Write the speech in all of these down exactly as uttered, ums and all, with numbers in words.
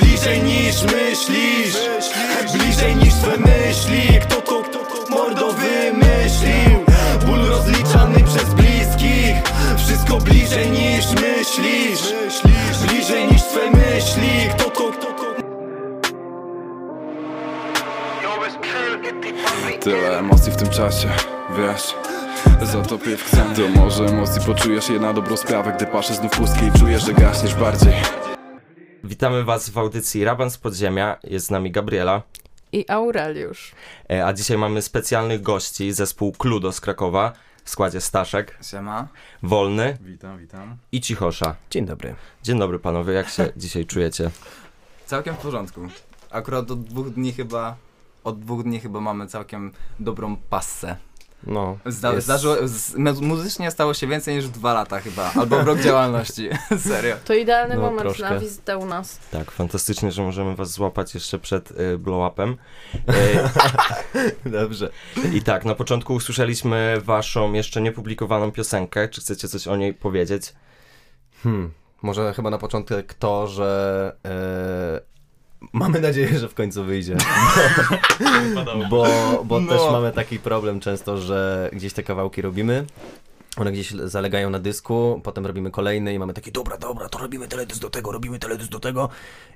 Bliżej niż myślisz, bliżej niż swe myśli. Kto to, kto to mordo wymyślił? Ból rozliczany przez bliskich. Wszystko bliżej niż myślisz, bliżej niż swe myśli. Kto to, kto to. Tyle emocji w tym czasie, wiesz. Zatopię w ksenie. To może emocji poczujesz je na dobrą sprawę, gdy patrzysz znów pustki i czujesz, że gaśniesz bardziej. Witamy was w audycji Raban z Podziemia, jest z nami Gabriela i Aureliusz. A dzisiaj mamy specjalnych gości, zespół Cluedo z Krakowa, w składzie Staszek, siema, Wolny, witam, witam, i Cichosza. Dzień dobry. Dzień dobry panowie, jak się dzisiaj czujecie? Całkiem w porządku, akurat od dwóch dni chyba, od dwóch dni chyba mamy całkiem dobrą passę. No, Zda zdarzyło, z muzycznie stało się więcej niż dwa lata chyba, albo rok działalności, serio. To idealny no, moment troszkę na wizytę u nas. Tak, fantastycznie, że możemy was złapać jeszcze przed y, blow-upem. Y Dobrze. I tak, na początku usłyszeliśmy waszą jeszcze niepublikowaną piosenkę, czy chcecie coś o niej powiedzieć? Hmm, może chyba na początek to, że... Y mamy nadzieję, że w końcu wyjdzie, bo, bo no. też mamy taki problem często, że gdzieś te kawałki robimy, one gdzieś zalegają na dysku, potem robimy kolejny i mamy taki dobra, dobra, to robimy teledysk do tego, robimy teledysk do tego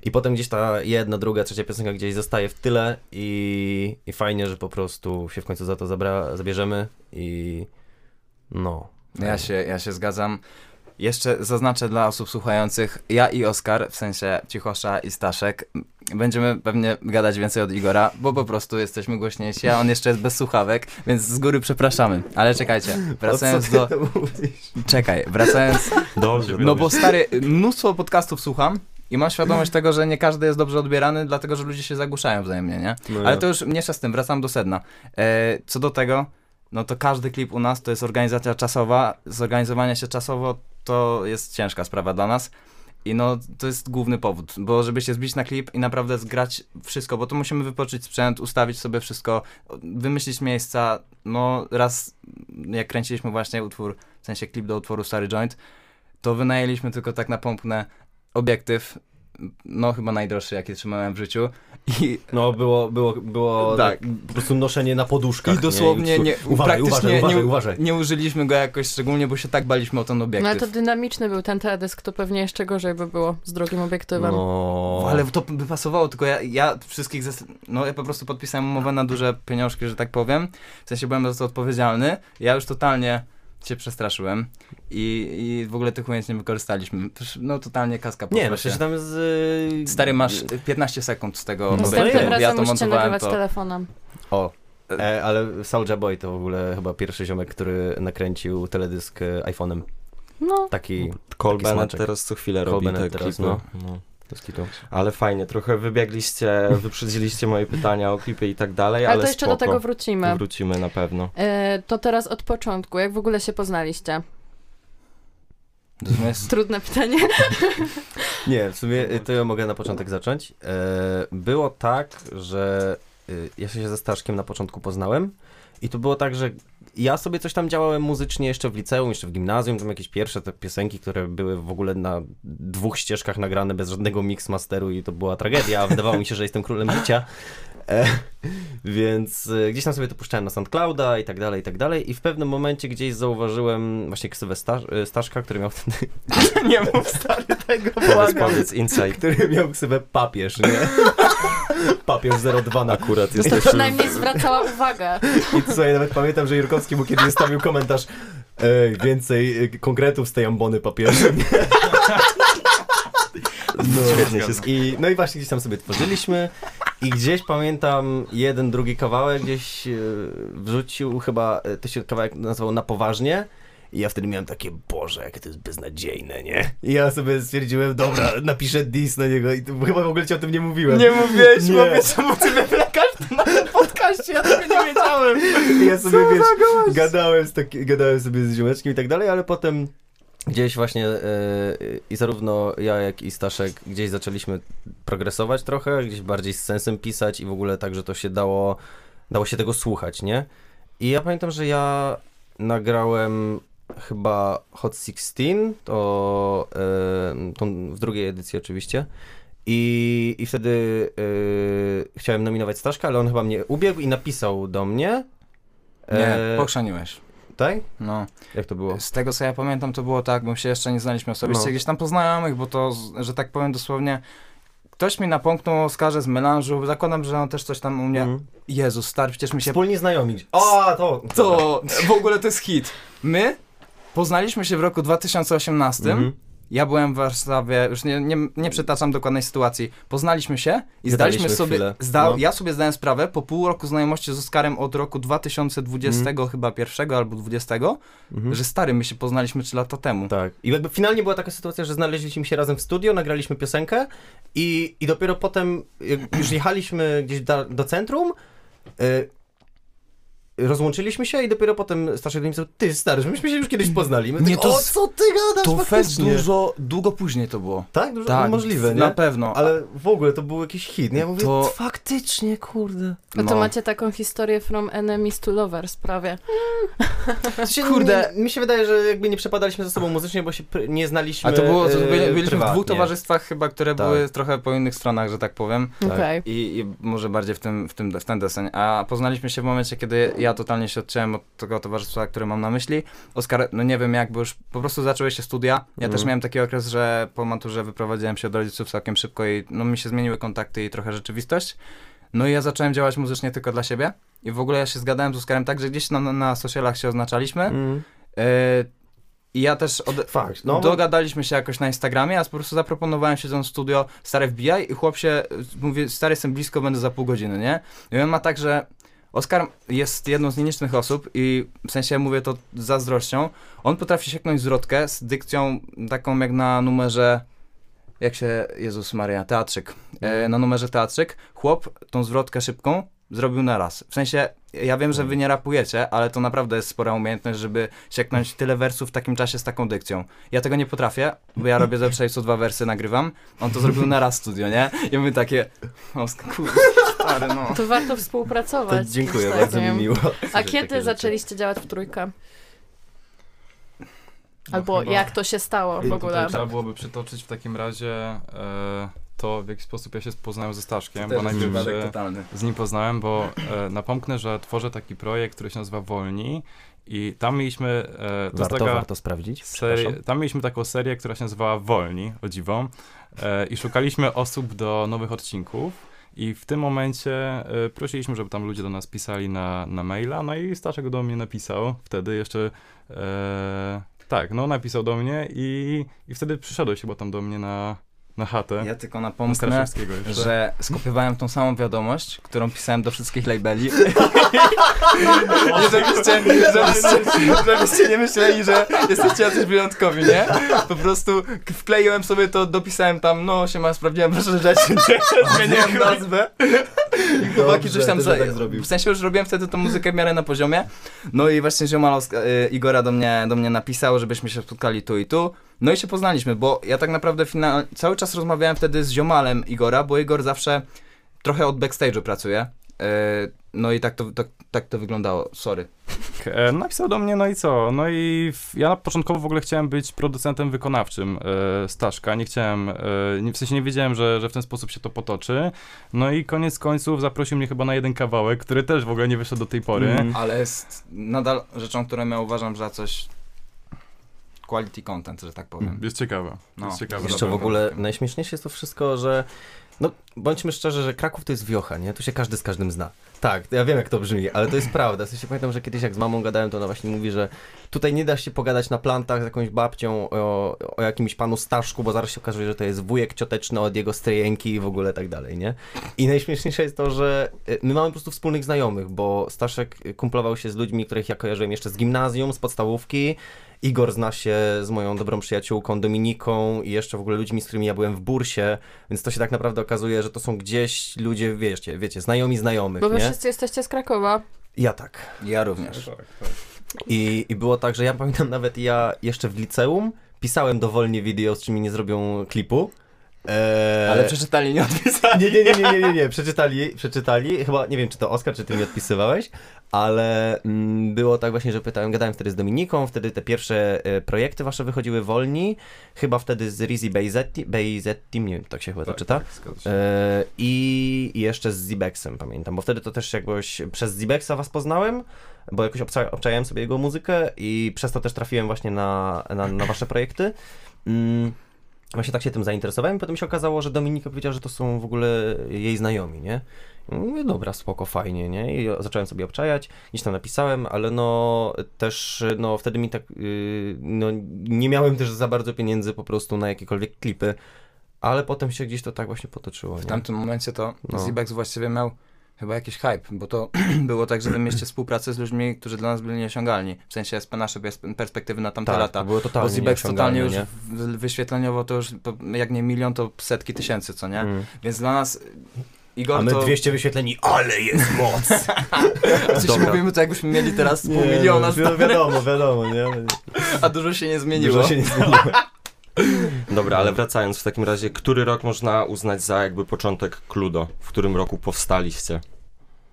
i potem gdzieś ta jedna, druga, trzecia piosenka gdzieś zostaje w tyle i, i fajnie, że po prostu się w końcu za to zabra, zabierzemy i no. Ja się, ja się zgadzam. Jeszcze zaznaczę dla osób słuchających, ja i Oskar, w sensie Cichosza i Staszek, będziemy pewnie gadać więcej od Igora, bo po prostu jesteśmy głośniejsi, a on jeszcze jest bez słuchawek, więc z góry przepraszamy. Ale czekajcie, wracając do... Czekaj, wracając... Dobrze, no bo stary, mnóstwo podcastów słucham i mam świadomość tego, że nie każdy jest dobrze odbierany, dlatego że ludzie się zagłuszają wzajemnie, nie? Ale to już mniejsza z tym, wracam do sedna. E, co do tego, no to każdy klip u nas to jest organizacja czasowa, zorganizowanie się czasowo to jest ciężka sprawa dla nas i no to jest główny powód, bo żeby się zbić na klip i naprawdę zgrać wszystko, bo to musimy wypoczyć sprzęt, ustawić sobie wszystko, wymyślić miejsca, no raz jak kręciliśmy właśnie utwór, w sensie klip do utworu Stary Joint, to wynajęliśmy tylko tak na pompkę obiektyw, no chyba najdroższy jaki trzymałem w życiu. I... No było, było, było tak. Tak, po prostu noszenie na poduszkach. I dosłownie nie, nie, uważaj, praktycznie uważaj, nie, uważaj. nie użyliśmy go jakoś szczególnie, bo się tak baliśmy o ten obiektyw. No ale to dynamiczny był ten teledysk, to pewnie jeszcze gorzej by było z drugim obiektywem. No. Ale to by pasowało, tylko ja, ja wszystkich, no ja po prostu podpisałem umowę na duże pieniążki, że tak powiem. W sensie byłem za to odpowiedzialny, ja już totalnie się przestraszyłem i, i w ogóle tych ujęć nie wykorzystaliśmy. No totalnie kaska po Nie, no przecież tam z... Y... Stary, masz piętnaście sekund z tego. Następnym razem ja to musicie nagrywać to... telefonem. O, e, ale Soulja Boy to w ogóle chyba pierwszy ziomek, który nakręcił teledysk iPhone'em. No. Taki Cole taki Bennett teraz co chwilę Cole robi Bennett te teraz, no. No. Ale fajnie, trochę wybiegliście, wyprzedziliście moje pytania o klipy i tak dalej, ale, ale to jeszcze spoko. Do tego wrócimy. Wrócimy na pewno. Yy, to teraz od początku, jak w ogóle się poznaliście? Jest... Trudne pytanie. Nie, w sumie to ja mogę na początek zacząć. Yy, było tak, że yy, ja się ze Staszkiem na początku poznałem i to było tak, że ja sobie coś tam działałem muzycznie jeszcze w liceum, jeszcze w gimnazjum, tam jakieś pierwsze te piosenki, które były w ogóle na dwóch ścieżkach nagrane bez żadnego mixmasteru i to była tragedia, a wydawało mi się, że jestem królem życia. E, więc e, gdzieś tam sobie to puszczałem na SoundClouda i tak dalej, i tak dalej i w pewnym momencie gdzieś zauważyłem właśnie ksywę Stasz, Staszka, który miał wtedy... nie mów stary tego, błagam. Który miał ksywę papież, nie? Papież zero dwa na akurat jest. To przynajmniej zwracała uwagę. I co, ja nawet pamiętam, że Jurkowski mu kiedyś stawił komentarz ej, więcej konkretów z tej ambony papieża. No, i, no i właśnie gdzieś tam sobie tworzyliśmy i gdzieś pamiętam jeden, drugi kawałek gdzieś wrzucił chyba, to się kawałek nazywał Na Poważnie i ja wtedy miałem takie, Boże, jakie to jest beznadziejne, nie? I ja sobie stwierdziłem, dobra, napiszę diss na niego i chyba w ogóle ci o tym nie mówiłem. Nie mówiłeś, nie. Mówię, czemu ty wyplakasz na tym podcaście, ja tego nie wiedziałem. I ja sobie, wiesz, gadałem, z taki, gadałem sobie z ziomeczkiem i tak dalej, ale potem... Gdzieś właśnie yy, i zarówno ja, jak i Staszek gdzieś zaczęliśmy progresować trochę, gdzieś bardziej z sensem pisać i w ogóle tak, że to się dało, dało się tego słuchać, nie? I ja pamiętam, że ja nagrałem chyba Hot szesnaście, to, yy, to w drugiej edycji oczywiście I, i wtedy yy, chciałem nominować Staszka, ale on chyba mnie ubiegł i napisał do mnie. Nie, e... pochrzaniłeś. Tak? No. Jak to było? Z tego co ja pamiętam to było tak, bo się jeszcze nie znaliśmy osobiście, no. Gdzieś tam poznajomych, bo to, że tak powiem dosłownie, ktoś mi napomknął Oskarze z melanżu, zakładam, że on też coś tam u mnie... Mm. Jezus, stary, przecież mi się... Wspólnie znajomić. O, to... To, w ogóle to jest hit. My poznaliśmy się w roku dwa tysiące osiemnastym. Mm-hmm. Ja byłem w Warszawie, już nie, nie, nie przytaczam dokładnej sytuacji. Poznaliśmy się i zdaliśmy sobie, chwilę, zda, no. ja sobie zdałem sprawę po pół roku znajomości z Oskarem od roku dwa tysiące dwudziestego mm. chyba pierwszego albo dwudziestego, mm-hmm. że stary, my się poznaliśmy trzy lata temu. Tak. I jakby finalnie była taka sytuacja, że znaleźliśmy się razem w studio, nagraliśmy piosenkę i, i dopiero potem już jechaliśmy gdzieś do, do centrum, y- rozłączyliśmy się i dopiero potem Staszek do mnie pisał, ty stary, myśmy się już kiedyś poznali. My nie, tak, to o co ty gadasz? To fest dużo, długo później to było. Tak? Dużo, tak, no możliwe, nie? Na pewno. Ale w ogóle to był jakiś hit, nie? Ja mówię, to... faktycznie, kurde. No to macie taką historię from enemies to lovers prawie. Mm. Kurde. Mi, mi się wydaje, że jakby nie przepadaliśmy ze sobą muzycznie, bo się pr- nie znaliśmy. A to było, to byli, byliśmy w dwóch towarzystwach chyba, które tak. były trochę po innych stronach, że tak powiem. Tak. Okay. I, i może bardziej w tym, w tym, w ten deseń. A poznaliśmy się w momencie, kiedy ja totalnie się odciąłem od tego towarzystwa, które mam na myśli. Oskar, no nie wiem jak, bo już po prostu zaczęły się studia. Ja mm. też miałem taki okres, że po maturze wyprowadziłem się od rodziców całkiem szybko i no mi się zmieniły kontakty i trochę rzeczywistość. No i ja zacząłem działać muzycznie tylko dla siebie. I w ogóle ja się zgadałem z Oskarem tak, że gdzieś na, na socialach się oznaczaliśmy. Mm. Yy, I ja też od... Fakt, no. dogadaliśmy się jakoś na Instagramie, a po prostu zaproponowałem siedząc w studio, stary wbijaj i chłop się mówi, stary jestem blisko, będę za pół godziny, nie? I on ma tak, że Oskar jest jedną z nielicznych osób i w sensie mówię to z zazdrością. On potrafi sięgnąć zwrotkę z dykcją taką jak na numerze, jak się, Jezus Maria, teatrzyk. E, na numerze teatrzyk chłop tą zwrotkę szybką zrobił na raz. W sensie, ja wiem, że wy nie rapujecie, ale to naprawdę jest spora umiejętność, żeby sięgnąć tyle wersów w takim czasie z taką dykcją. Ja tego nie potrafię, bo ja robię zawsze co dwa wersy, nagrywam. On to zrobił na raz w studio, nie? I my takie, o kurde, stary, no. To warto współpracować. To dziękuję, tak bardzo mi miło. A kiedy zaczęliście rzeczy. działać w trójkę? Albo no, jak to się stało w ogóle? Trzeba byłoby przytoczyć w takim razie e, to, w jaki sposób ja się poznałem ze Staszkiem, bo najpierw się z nim poznałem, bo e, napomknę, że tworzę taki projekt, który się nazywa Wolni i tam mieliśmy... E, to warto, taka warto sprawdzić, seri- Tam mieliśmy taką serię, która się nazywała Wolni, o dziwo, e, i szukaliśmy osób do nowych odcinków. I w tym momencie y, prosiliśmy, żeby tam ludzie do nas pisali na, na maila, no i Staszek do mnie napisał wtedy jeszcze, y, tak, no napisał do mnie i, i wtedy przyszedłeś chyba tam do mnie na, na chatę. Ja tylko napomknę, że skopiowałem tą samą wiadomość, którą pisałem do wszystkich labeli. żebyście, żebyście, żebyście nie myśleli, że jesteście jacyś wyjątkowi, nie? Po prostu wkleiłem sobie to, dopisałem tam, no siema, sprawdziłem proszę rzeczy, zmieniłem nazwę. I chłopaki coś tam za... tak w sensie już robiłem wtedy tą muzykę w miarę na poziomie. No i właśnie ziomal y, Igora do mnie, do mnie napisał, żebyśmy się spotkali tu i tu. No i się poznaliśmy, bo ja tak naprawdę fina- cały czas rozmawiałem wtedy z ziomalem Igora, bo Igor zawsze trochę od backstage'u pracuje. Yy, no i tak to, to, tak to wyglądało, sorry. Napisał do mnie, no i co? No i w, ja początkowo w ogóle chciałem być producentem wykonawczym y, Staszka, nie chciałem, y, w sensie nie wiedziałem, że, że w ten sposób się to potoczy. No i koniec końców zaprosił mnie chyba na jeden kawałek, który też w ogóle nie wyszedł do tej pory. Mm, ale jest nadal rzeczą, którą ja uważam, że coś... quality content, że tak powiem. Jest ciekawe. No. Jest ciekawe. Jeszcze w ogóle najśmieszniejsze jest to wszystko, że no bądźmy szczerzy, że Kraków to jest wiocha, nie? Tu się każdy z każdym zna. Tak, ja wiem jak to brzmi, ale to jest prawda. W sensie pamiętam, że kiedyś jak z mamą gadałem, to ona właśnie mówi, że tutaj nie da się pogadać na plantach z jakąś babcią o, o jakimś panu Staszku, bo zaraz się okazuje, że to jest wujek cioteczny od jego stryjenki i w ogóle tak dalej, nie? I najśmieszniejsze jest to, że my mamy po prostu wspólnych znajomych, bo Staszek kumplował się z ludźmi, których ja kojarzyłem jeszcze z gimnazjum, z podstawówki. Igor zna się z moją dobrą przyjaciółką Dominiką i jeszcze w ogóle ludźmi, z którymi ja byłem w bursie, więc to się tak naprawdę okazuje, że to są gdzieś ludzie, wiecie, wiecie, znajomi znajomych, bo wy nie? wszyscy jesteście z Krakowa. Ja tak. Ja również. Tak, tak. I, I było tak, że ja pamiętam nawet ja jeszcze w liceum pisałem dowolnie video, z czym mi nie zrobią klipu. Eee... Ale przeczytali, nie odpisali. Nie, nie, nie, nie, nie, nie. Przeczytali, przeczytali. Chyba, nie wiem, czy to Oskar, czy ty mi odpisywałeś, ale mm, było tak właśnie, że pytałem, gadałem wtedy z Dominiką, wtedy te pierwsze y, projekty wasze wychodziły Wolni, chyba wtedy z Rizi Beizetti, Beizetti, nie wiem, tak się chyba to tak, czyta. Tak, eee, I jeszcze z ZBEXem, pamiętam, bo wtedy to też jakoś przez ZBEXa was poznałem, bo jakoś obca, obczajałem sobie jego muzykę i przez to też trafiłem właśnie na, na, na wasze projekty. Mm. Właśnie tak się tym zainteresowałem, potem się okazało, że Dominika powiedziała, że to są w ogóle jej znajomi, nie? I mówię, dobra, spoko, fajnie, nie? I zacząłem sobie obczajać, gdzieś tam napisałem, ale no też, no wtedy mi tak, yy, no nie miałem też za bardzo pieniędzy po prostu na jakiekolwiek klipy, ale potem się gdzieś to tak właśnie potoczyło. W tamtym momencie to no. ZBEX właściwie miał chyba jakiś hype, bo to było tak, że w mieście współpracę z ludźmi, którzy dla nas byli nieosiągalni. W sensie z naszej perspektywy na tamte tak, lata. To było totalnie bo ZBEX totalnie już nie? wyświetleniowo to już to jak nie milion, to setki tysięcy, co nie? Mm. Więc dla nas... Igor, a my to... dwieście wyświetleni, ale jest moc! Oczywiście mówimy to jakbyśmy mieli teraz nie, pół miliona. No, wiadomo, wiadomo, nie? A dużo się nie zmieniło. Dużo się nie zmieniło. Dobra, ale wracając w takim razie, który rok można uznać za jakby początek Cluedo? W którym roku powstaliście?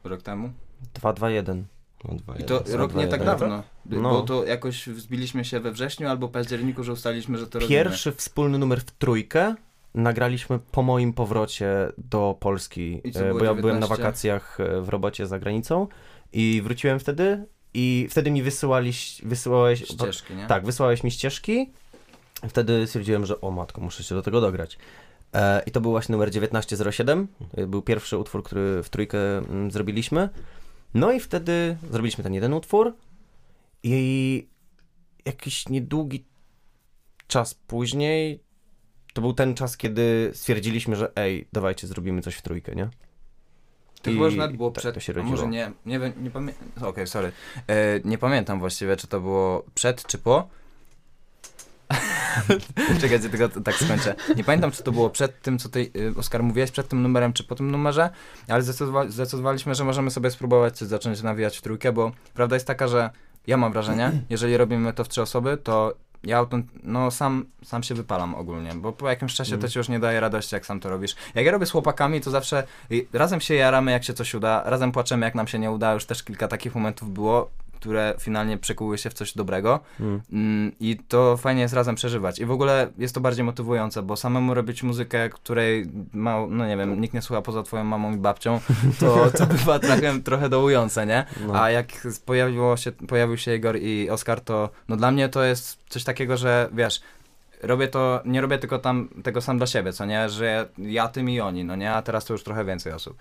Rok temu? dwa dwa jeden. I to rok nie tak dawno, no. Bo to jakoś wzbiliśmy się we wrześniu albo październiku, że ustaliliśmy, że to robimy. Pierwszy wspólny numer w trójkę nagraliśmy po moim powrocie do Polski, bo ja byłem na wakacjach w robocie za granicą i wróciłem wtedy i wtedy mi wysyłaliś, wysyłałeś... Ścieżki, nie? Tak, wysłałeś mi ścieżki. Wtedy stwierdziłem, że o matko, muszę się do tego dograć. E, I to był właśnie numer tysiąc dziewięćset siedem. Był pierwszy utwór, który w trójkę m, zrobiliśmy. No i wtedy zrobiliśmy ten jeden utwór i jakiś niedługi czas później, to był ten czas, kiedy stwierdziliśmy, że ej, dawajcie, zrobimy coś w trójkę, nie? To chyba już nawet było tak, przed... To się rodziło. Może nie, nie, nie, nie pamiętam... Okej, okay, sorry. E, nie pamiętam właściwie, czy to było przed, czy po. Czekajcie, tylko tak skończę. Nie pamiętam, czy to było przed tym, co ty, Oskar, mówiłeś, przed tym numerem, czy po tym numerze, ale zdecydowali, zdecydowaliśmy, że możemy sobie spróbować zacząć nawijać w trójkę, bo prawda jest taka, że ja mam wrażenie, jeżeli robimy to w trzy osoby, to ja no, sam, sam się wypalam ogólnie, bo po jakimś czasie to ci już nie daje radości, jak sam to robisz. Jak ja robię z chłopakami, to zawsze razem się jaramy, jak się coś uda, razem płaczemy, jak nam się nie uda, już też kilka takich momentów było, które finalnie przekuły się w coś dobrego mm. Mm, i to fajnie jest razem przeżywać. I w ogóle jest to bardziej motywujące, bo samemu robić muzykę, której ma, no nie wiem, nikt nie słucha poza twoją mamą i babcią, to, to bywa trochę, trochę dołujące, nie? No. A jak pojawiło się, pojawił się Igor i Oskar, to no dla mnie to jest coś takiego, że wiesz, robię to, nie robię tylko tam tego sam dla siebie, co nie? Że ja, tym i oni, no nie? A teraz to już trochę więcej osób.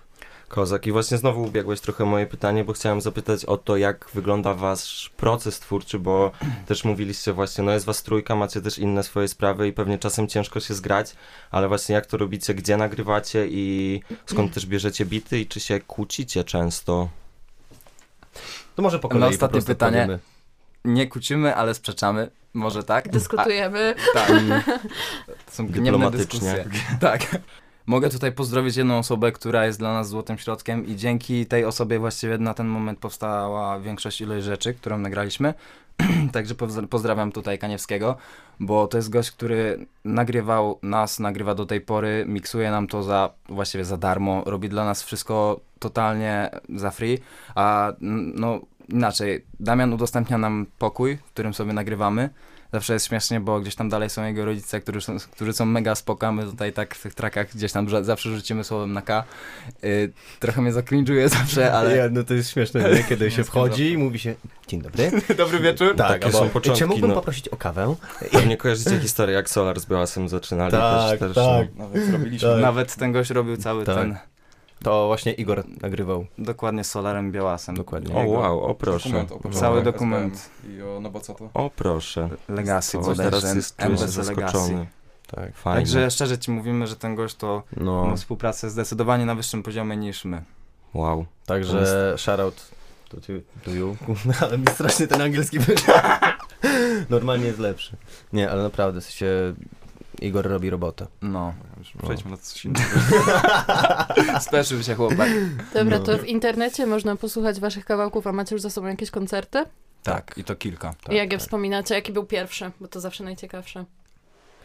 Kozak. I właśnie znowu ubiegłeś trochę moje pytanie, bo chciałem zapytać o to, jak wygląda wasz proces twórczy, bo też mówiliście właśnie, no jest was trójka, macie też inne swoje sprawy i pewnie czasem ciężko się zgrać, ale właśnie jak to robicie, gdzie nagrywacie i skąd też bierzecie bity i czy się kłócicie często? To może po kolei. No ostatnie pytanie. Powiemy. Nie kłócimy, ale sprzeczamy. Może tak? Dyskutujemy. A, tak. To są gniewne dyskusje. Tak. Mogę tutaj pozdrowić jedną osobę, która jest dla nas złotym środkiem i dzięki tej osobie właściwie na ten moment powstała większość ilość rzeczy, którą nagraliśmy. Także pozdrawiam tutaj Kaniewskiego, bo to jest gość, który nagrywał nas, nagrywa do tej pory, miksuje nam to za właściwie za darmo, robi dla nas wszystko totalnie za free, a no inaczej, Damian udostępnia nam pokój, w którym sobie nagrywamy. Zawsze jest śmiesznie, bo gdzieś tam dalej są jego rodzice, którzy są, którzy są mega spoko. My tutaj tak w tych trakach gdzieś tam zawsze rzucimy słowem na K. Yy, trochę mnie zaklinczuje zawsze, ale... Ja, no to jest śmieszne, nie? Kiedy się wchodzi i mówi się dzień dobry. Dobry wieczór. Tak, tak są początki. Czy mógłbym no. poprosić o kawę? Pewnie kojarzycie historię, jak Solar z Białasem zaczynali. Tak, też, tak. Też, no, nawet zrobiliśmy. Tak. Nawet ten gość robił cały tak. ten... To właśnie Igor nagrywał. Dokładnie, z Solarem Białasem. Dokładnie. O wow, o proszę. Dokument, o proszę. Cały dokument. I o, no bo co to? O proszę. Legacy, bo teraz jest zaskoczony. Tak, fajnie. Także szczerze ci mówimy, że ten gość to no. ma współpracę zdecydowanie na wyższym poziomie niż my. Wow. Także jest... shoutout to to you. Ale mi strasznie ten angielski wyszedł. Normalnie jest lepszy. Nie, ale naprawdę się... Igor robi robotę. No. Przejdźmy no. na coś innego. Speszył się chłopak. Dobra, no. to w internecie można posłuchać waszych kawałków, a macie już za sobą jakieś koncerty? Tak, i to kilka. Tak, I jak tak. je wspominacie, jaki był pierwszy? Bo to zawsze najciekawsze.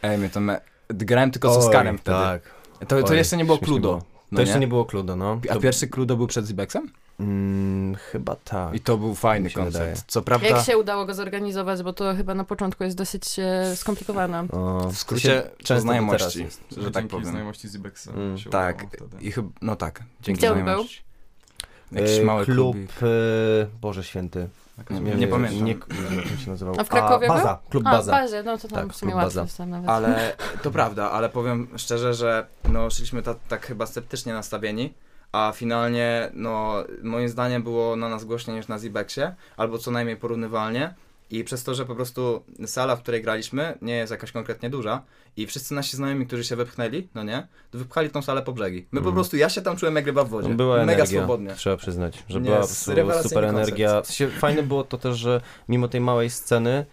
Ej, mnie to me grałem tylko z Oskarem wtedy. Tak. To, to Oj, jeszcze nie było Cluedo. No to jeszcze nie, nie było Cluedo, no. A to... pierwszy Cluedo był przed zebexem? Hmm, chyba tak. I to był fajny koncert. Co prawda... Jak się udało go zorganizować, bo to chyba na początku jest dosyć e, skomplikowane. O, w skrócie często znajomości, jest, że dzięki tak powiem. znajomości zebexa. Mm, tak. I chyba, no tak. Dzięki Gdzie znajomości. Był? Jakiś mały klub. klub e, Boże Święty. Nie, nie, nie pamiętam. Nie, jak się nazywał. A w Krakowie A, Baza, był? Klub Baza. A, w Bazie, no to tam tak, w sumie łatwo tam nawet. Ale to prawda, ale powiem szczerze, że no, szliśmy ta, tak chyba sceptycznie nastawieni. A finalnie, no, moim zdaniem było na nas głośniej niż na zebexie, albo co najmniej porównywalnie. I przez to, że po prostu sala, w której graliśmy, nie jest jakaś konkretnie duża i wszyscy nasi znajomi, którzy się wepchnęli, no nie, wypchali tą salę po brzegi. My mm. po prostu, ja się tam czułem jak ryba w wodzie. Była mega energia, swobodnie. Trzeba przyznać, że nie, była super energia. Koncert. W sensie, fajne było to też, że mimo tej małej sceny,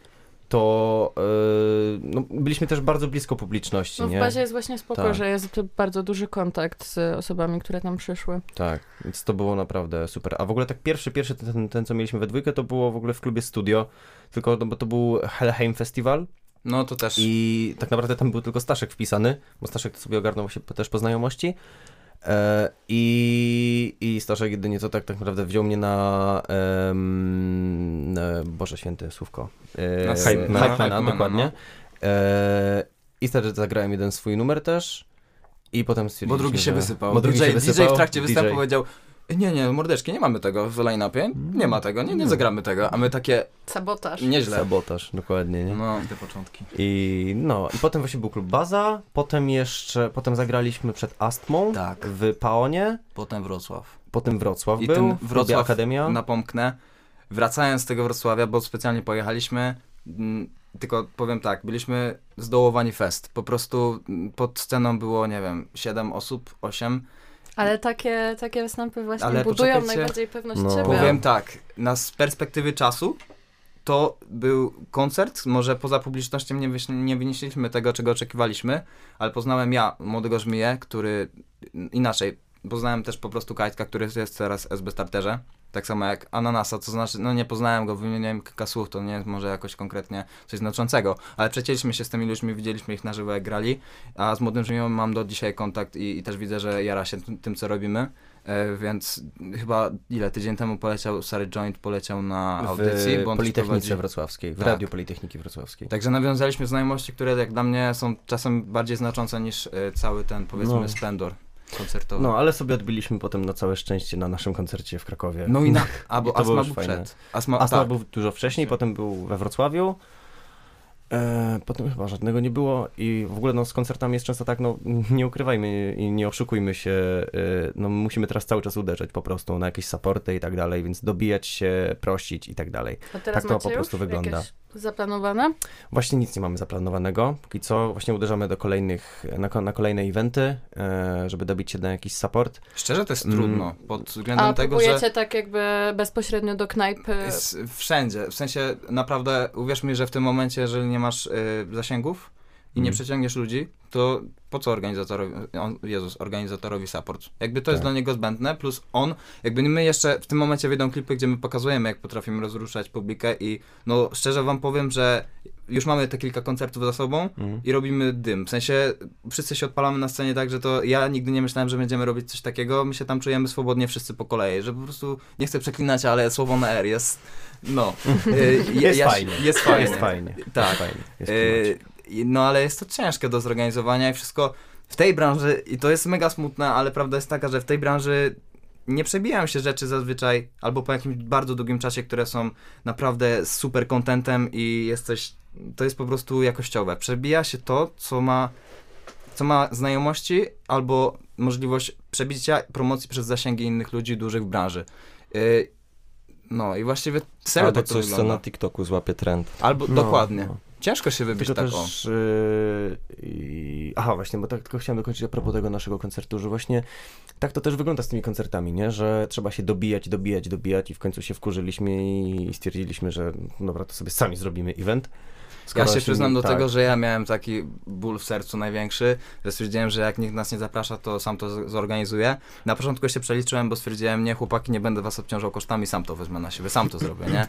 to yy, no, byliśmy też bardzo blisko publiczności. No, w nie? Bazie jest właśnie spoko, tak. że jest bardzo duży kontakt z osobami, które tam przyszły. Tak, więc to było naprawdę super. A w ogóle tak pierwszy, pierwszy ten, ten, ten co mieliśmy we dwójkę, to było w ogóle w klubie Studio, tylko no, bo to był Helheim Festival. No to też. I tak naprawdę tam był tylko Staszek wpisany, bo Staszek to sobie ogarnął się też po znajomości. I, I Staszek jedynie to tak, tak naprawdę wziął mnie na, um, na Boże Święte słówko e, na Hype Mana, Hype Mana, dokładnie. No. E, I Staszek zagrałem jeden swój numer też i potem stwierdziłem, Bo drugi się że... wysypał. Bo drugi D J, się wysypał. D J w trakcie występu powiedział: nie, nie, mordeczki, nie mamy tego w line-upie, nie ma tego, nie, nie zagramy tego, a my takie... Sabotaż. Nieźle. Sabotaż, dokładnie, nie? No, te początki. I no, i potem właśnie był klub Baza, potem jeszcze, potem zagraliśmy przed Astmą tak. w Paonie. Potem Wrocław. Potem Wrocław I był, tym Wrocław Akademia. Napomknę, wracając z tego Wrocławia, bo specjalnie pojechaliśmy, m, tylko powiem tak, byliśmy zdołowani fest, po prostu pod sceną było, nie wiem, siedem osób, osiem. Ale takie, takie występy właśnie Ale budują najbardziej pewność no. siebie. Powiem tak, na z perspektywy czasu to był koncert, może poza publicznością nie, nie wynieśliśmy tego, czego oczekiwaliśmy, ale poznałem ja młodego żmiję, który inaczej, poznałem też po prostu Kajtka, który jest teraz S B Starterze, tak samo jak Ananasa, to znaczy, no nie poznałem go, wymieniłem kilka słów, to nie jest może jakoś konkretnie coś znaczącego, ale przecięliśmy się z tymi ludźmi, widzieliśmy ich na żywo, jak grali, a z młodym żmiją mam do dzisiaj kontakt i, i też widzę, że jara się tym, co robimy, e, więc chyba ile, tydzień temu poleciał, Stary Joint poleciał na audycji. W bo Politechnice Wrocławskiej, w tak. Radiu Politechniki Wrocławskiej. Także nawiązaliśmy znajomości, które jak dla mnie są czasem bardziej znaczące niż e, cały ten, powiedzmy, no. splendor. Koncertowy. No, ale sobie odbiliśmy potem na całe szczęście na naszym koncercie w Krakowie. No i na... A, bo I Astma był fajne. przed. Astma, Astma tak. był dużo wcześniej, potem był we Wrocławiu. E, potem chyba żadnego nie było i w ogóle no, z koncertami jest często tak, no nie ukrywajmy i nie oszukujmy się, y, no musimy teraz cały czas uderzać po prostu na jakieś supporty i tak dalej, więc dobijać się, prosić i tak dalej. A teraz tak to po prostu wygląda. Zaplanowane? Właśnie nic nie mamy zaplanowanego. Póki co właśnie uderzamy do kolejnych, na, na kolejne eventy, e, żeby dobić się na jakiś support. Szczerze to jest mm. trudno, pod względem A tego, że... A próbujecie tak jakby bezpośrednio do knajp? Jest wszędzie, w sensie naprawdę uwierz mi, że w tym momencie, jeżeli nie masz y, zasięgów i mm. nie przeciągniesz ludzi, to po co organizatorowi, on, Jezus, organizatorowi support? Jakby to tak. jest dla niego zbędne, plus on, jakby my jeszcze w tym momencie wyjdą klipy, gdzie my pokazujemy, jak potrafimy rozruszać publikę i no szczerze wam powiem, że już mamy te kilka koncertów za sobą mm. i robimy dym. W sensie wszyscy się odpalamy na scenie tak, że to ja nigdy nie myślałem, że będziemy robić coś takiego, my się tam czujemy swobodnie wszyscy po kolei, że po prostu nie chcę przeklinać, ale słowo na R jest, no. y, jest, ja, fajnie. jest fajnie. Jest fajnie. Tak. Jest fajnie. Jest y, No ale jest to ciężkie do zorganizowania i wszystko w tej branży, i to jest mega smutne, ale prawda jest taka, że w tej branży nie przebijają się rzeczy zazwyczaj, albo po jakimś bardzo długim czasie, które są naprawdę super contentem i jest coś, to jest po prostu jakościowe. Przebija się to, co ma, co ma znajomości albo możliwość przebicia promocji przez zasięgi innych ludzi dużych w branży. Yy, no i właściwie serio tak to wygląda. Albo coś, co na TikToku złapie trend. Albo, no, dokładnie. No. Ciężko się wybić taką. Też, yy, aha, właśnie, bo tak tylko chciałem dokończyć a propos tego naszego koncertu, że właśnie tak to też wygląda z tymi koncertami, nie? Że trzeba się dobijać, dobijać, dobijać i w końcu się wkurzyliśmy i stwierdziliśmy, że dobra, to sobie sami zrobimy event. Skoro ja się przyznam do tak. tego, że ja miałem taki ból w sercu największy, że stwierdziłem, że jak nikt nas nie zaprasza, to sam to zorganizuję. Na początku się przeliczyłem, bo stwierdziłem, nie chłopaki, nie będę was obciążał kosztami, sam to wezmę na siebie, sam to zrobię, nie?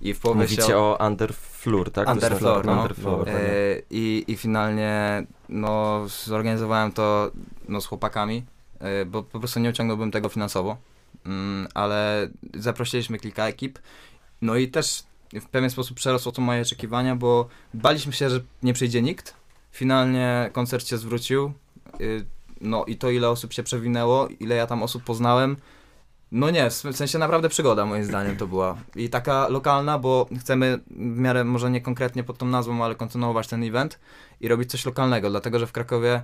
I w połowie Mówicie się... o Underfloor, tak? Underfloor, no. Underfloor, y i, I finalnie no, zorganizowałem to no, z chłopakami, y bo po prostu nie uciągnąłbym tego finansowo, y ale zaprosiliśmy kilka ekip, no i też w pewien sposób przerosło to moje oczekiwania, bo baliśmy się, że nie przyjdzie nikt. Finalnie koncert się zwrócił, y no i to ile osób się przewinęło, ile ja tam osób poznałem. No nie, w sensie naprawdę przygoda moim zdaniem to była. I taka lokalna, bo chcemy w miarę, może nie konkretnie pod tą nazwą, ale kontynuować ten event i robić coś lokalnego, dlatego że w Krakowie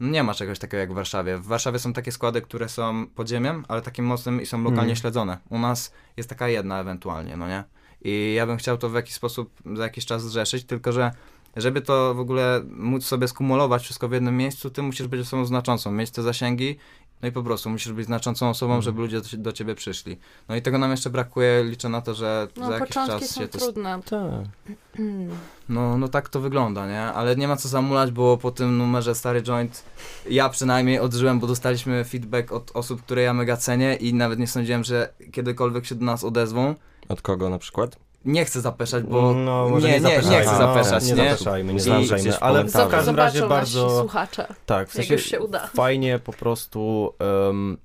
nie ma czegoś takiego jak w Warszawie. W Warszawie są takie składy, które są podziemiem, ale takim mocnym i są lokalnie mm. śledzone. U nas jest taka jedna ewentualnie, no nie? I ja bym chciał to w jakiś sposób za jakiś czas zrzeszyć, tylko że żeby to w ogóle móc sobie skumulować wszystko w jednym miejscu, ty musisz być osobą znaczącą, mieć te zasięgi. No i po prostu musisz być znaczącą osobą, żeby ludzie do ciebie przyszli. No i tego nam jeszcze brakuje, liczę na to, że no, za jakiś czas się to... trudne. Tak. No, no tak to wygląda, nie? Ale nie ma co zamulać, bo po tym numerze Stary Joint ja przynajmniej odżyłem, bo dostaliśmy feedback od osób, które ja mega cenię i nawet nie sądziłem, że kiedykolwiek się do nas odezwą. Od kogo na przykład? Nie chcę zapeszać, bo no, może nie, nie, nie, nie chcę zapeszać, no, nie? Nie zapeszajmy, nie znaleźmy, ale w każdym razie bardzo... słuchacze, tak, w sensie się uda. Fajnie po prostu, um,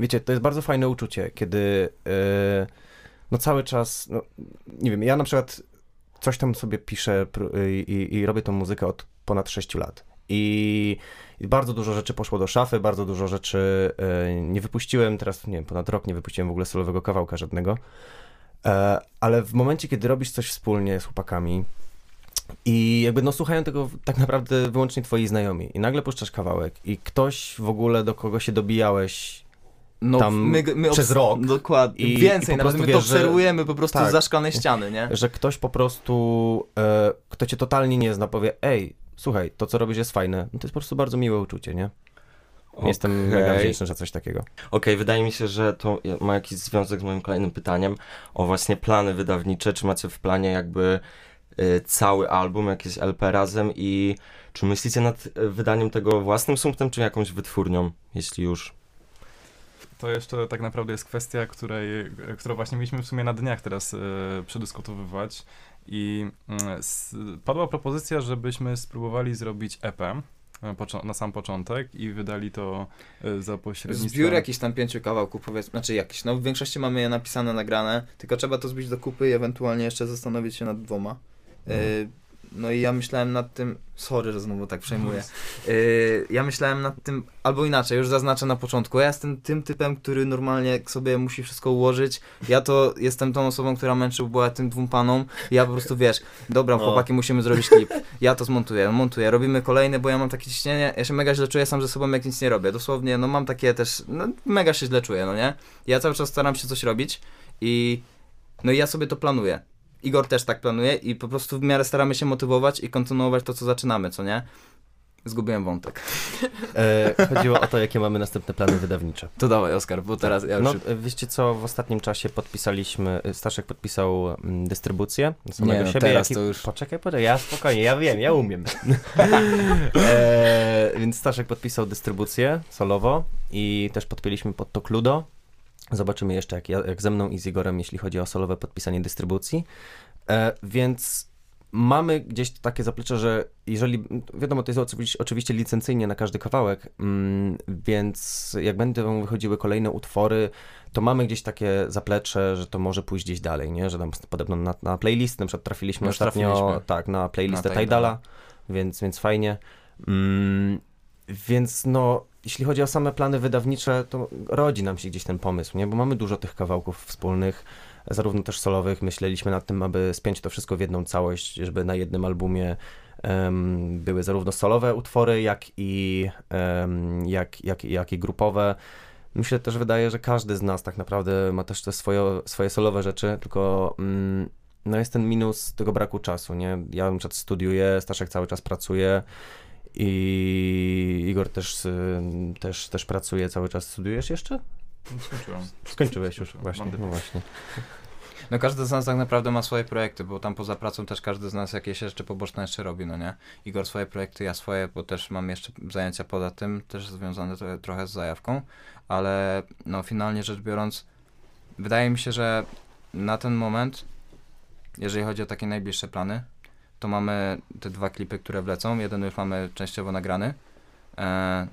wiecie, to jest bardzo fajne uczucie, kiedy yy, no cały czas, no, nie wiem, ja na przykład coś tam sobie piszę i, i, i robię tą muzykę od ponad sześciu lat. I, I bardzo dużo rzeczy poszło do szafy, bardzo dużo rzeczy yy, nie wypuściłem, teraz, nie wiem, ponad rok nie wypuściłem w ogóle solowego kawałka żadnego. Ale w momencie, kiedy robisz coś wspólnie z chłopakami i jakby no słuchają tego tak naprawdę wyłącznie twoi znajomi i nagle puszczasz kawałek i ktoś w ogóle, do kogo się dobijałeś no, tam my, my przez rok. Dokładnie. I, Więcej, i po nawet my to obserwujemy po prostu tak, za szklanej ściany, nie? Że ktoś po prostu, e, kto cię totalnie nie zna, powie ej, słuchaj, to co robisz jest fajne. No to jest po prostu bardzo miłe uczucie, nie? Okay. Jestem mega wdzięczny za coś takiego. Okej, okay, wydaje mi się, że to ma jakiś związek z moim kolejnym pytaniem o właśnie plany wydawnicze. Czy macie w planie jakby y, cały album, jakieś L P razem i czy myślicie nad wydaniem tego własnym sumptem, czy jakąś wytwórnią, jeśli już? To jeszcze tak naprawdę jest kwestia, której, którą właśnie mieliśmy w sumie na dniach teraz y, przedyskutowywać i y, padła propozycja, żebyśmy spróbowali zrobić E P. Na sam początek i wydali to za pośrednictwem... Zbiór jakichś tam pięciu kawałków, powiedzmy, znaczy jakiś, no w większości mamy je napisane, nagrane, tylko trzeba to zbić do kupy i ewentualnie jeszcze zastanowić się nad dwoma. Mm. Y no i ja myślałem nad tym, sorry, że znowu tak przejmuję, y ja myślałem nad tym, albo inaczej, już zaznaczę na początku, ja jestem tym typem, który normalnie sobie musi wszystko ułożyć, ja to jestem tą osobą, która męczył była tym dwóm panom, ja po prostu wiesz, dobra no. Chłopaki, musimy zrobić klip, ja to zmontuję, montuję, robimy kolejne, bo ja mam takie ciśnienie, ja się mega źle czuję sam ze sobą, jak nic nie robię, dosłownie, no mam takie też, no mega się źle czuję, no nie, ja cały czas staram się coś robić i no i ja sobie to planuję. Igor też tak planuje i po prostu w miarę staramy się motywować i kontynuować to, co zaczynamy, co nie? Zgubiłem wątek. E, chodziło o to, jakie mamy następne plany wydawnicze. To dawaj, Oskar, bo teraz ja już... No, wiecie co, w ostatnim czasie podpisaliśmy, Staszek podpisał dystrybucję samego nie, no, siebie. Teraz jaki... to już... Poczekaj, poczekaj, ja spokojnie, ja wiem, ja umiem. e, więc Staszek podpisał dystrybucję solowo i też podpięliśmy pod to Cluedo. Zobaczymy jeszcze, jak, ja, jak ze mną i z Igorem, jeśli chodzi o solowe podpisanie dystrybucji. E, więc mamy gdzieś takie zaplecze, że jeżeli, wiadomo, to jest oczywiście licencyjnie na każdy kawałek, mm, więc jak będą wychodziły kolejne utwory, to mamy gdzieś takie zaplecze, że to może pójść gdzieś dalej, nie? Że tam podobno na, na playlist, na przykład trafiliśmy no, ostatnio trafiliśmy. Tak, na playlistę na Tidala, więc, więc fajnie. Mm, więc no... Jeśli chodzi o same plany wydawnicze, to rodzi nam się gdzieś ten pomysł, nie? Bo mamy dużo tych kawałków wspólnych, zarówno też solowych. Myśleliśmy nad tym, aby spiąć to wszystko w jedną całość, żeby na jednym albumie um, były zarówno solowe utwory, jak i, um, jak, jak, jak i grupowe. Mi się też wydaje, że każdy z nas tak naprawdę ma też te swoje, swoje solowe rzeczy, tylko um, no jest ten minus tego braku czasu, nie? Ja na przykład studiuję, Staszek cały czas pracuje, i Igor też, też, też pracuje cały czas. Studiujesz jeszcze? Skończyłem. Skończyłeś już, właśnie. No właśnie. No każdy z nas tak naprawdę ma swoje projekty, bo tam poza pracą też każdy z nas jakieś jeszcze poboczne jeszcze robi, no nie? Igor swoje projekty, ja swoje, bo też mam jeszcze zajęcia poza tym, też związane to, trochę z zajawką, ale no finalnie rzecz biorąc, wydaje mi się, że na ten moment, jeżeli chodzi o takie najbliższe plany, to mamy te dwa klipy, które wlecą, jeden już mamy częściowo nagrany. E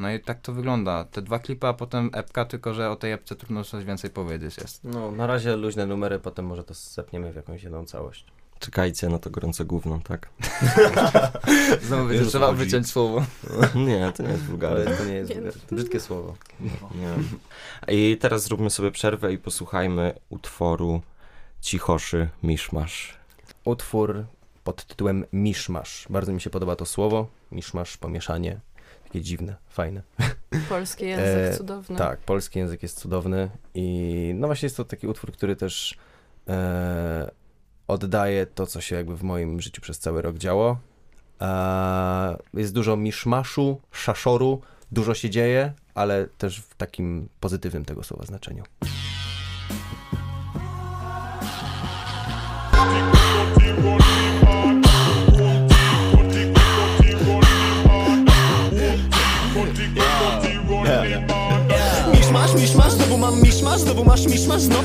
No i tak to wygląda. Te dwa klipy, a potem epka, tylko że o tej epce trudno coś więcej powiedzieć jest. No, na razie luźne numery, potem może to zepniemy w jakąś jedną całość. Czekajcie na to gorące gówno, tak? Znowu wiesz, trzeba chodzi. Wyciąć słowo. Nie, to nie jest wulgarne. To nie jest wulgarne. Brzydkie słowo. Nie. I teraz zróbmy sobie przerwę i posłuchajmy utworu Cichoszy Miszmasz. Utwór pod tytułem Miszmasz. Bardzo mi się podoba to słowo. Miszmasz, pomieszanie. Takie dziwne, fajne. Polski język e, cudowny. Tak, polski język jest cudowny i no właśnie jest to taki utwór, który też e, oddaje to, co się jakby w moim życiu przez cały rok działo. E, jest dużo miszmaszu, szaszoru, dużo się dzieje, ale też w takim pozytywnym tego słowa znaczeniu. Miszmasz, miszmasz, znowu mam miszmasz, znowu masz miszmasz, no.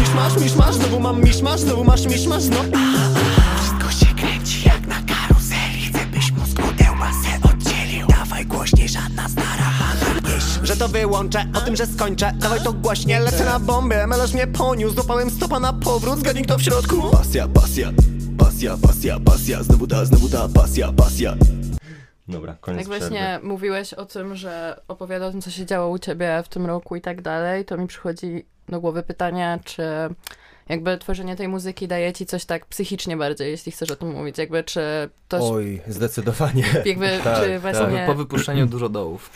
Miszmasz, miszmasz, znowu mam miszmasz, znowu masz miszmasz, no. Wszystko się kręci jak na karuzeli. Chcę, byś mózg modeł masę oddzielił. Dawaj głośniej, żadna stara pana. Że to wyłączę, o tym, że skończę. Dawaj to głośnie, lecę na bombę. Melarz mnie poniósł, złapałem stopa na powrót. Zgadnij, kto w środku. Pasja, pasja, pasja, pasja, pasja. Znowu ta, znowu ta, pasja, pasja. Dobra, koniec jak przerwy. Właśnie mówiłeś o tym, że opowiada o tym, co się działo u ciebie w tym roku i tak dalej, to mi przychodzi do głowy pytanie, czy jakby tworzenie tej muzyki daje ci coś tak psychicznie bardziej, jeśli chcesz o tym mówić, jakby czy to... Oj, zdecydowanie. Jakby, tak, czy tak. Właśnie... Po wypuszczeniu dużo dołów.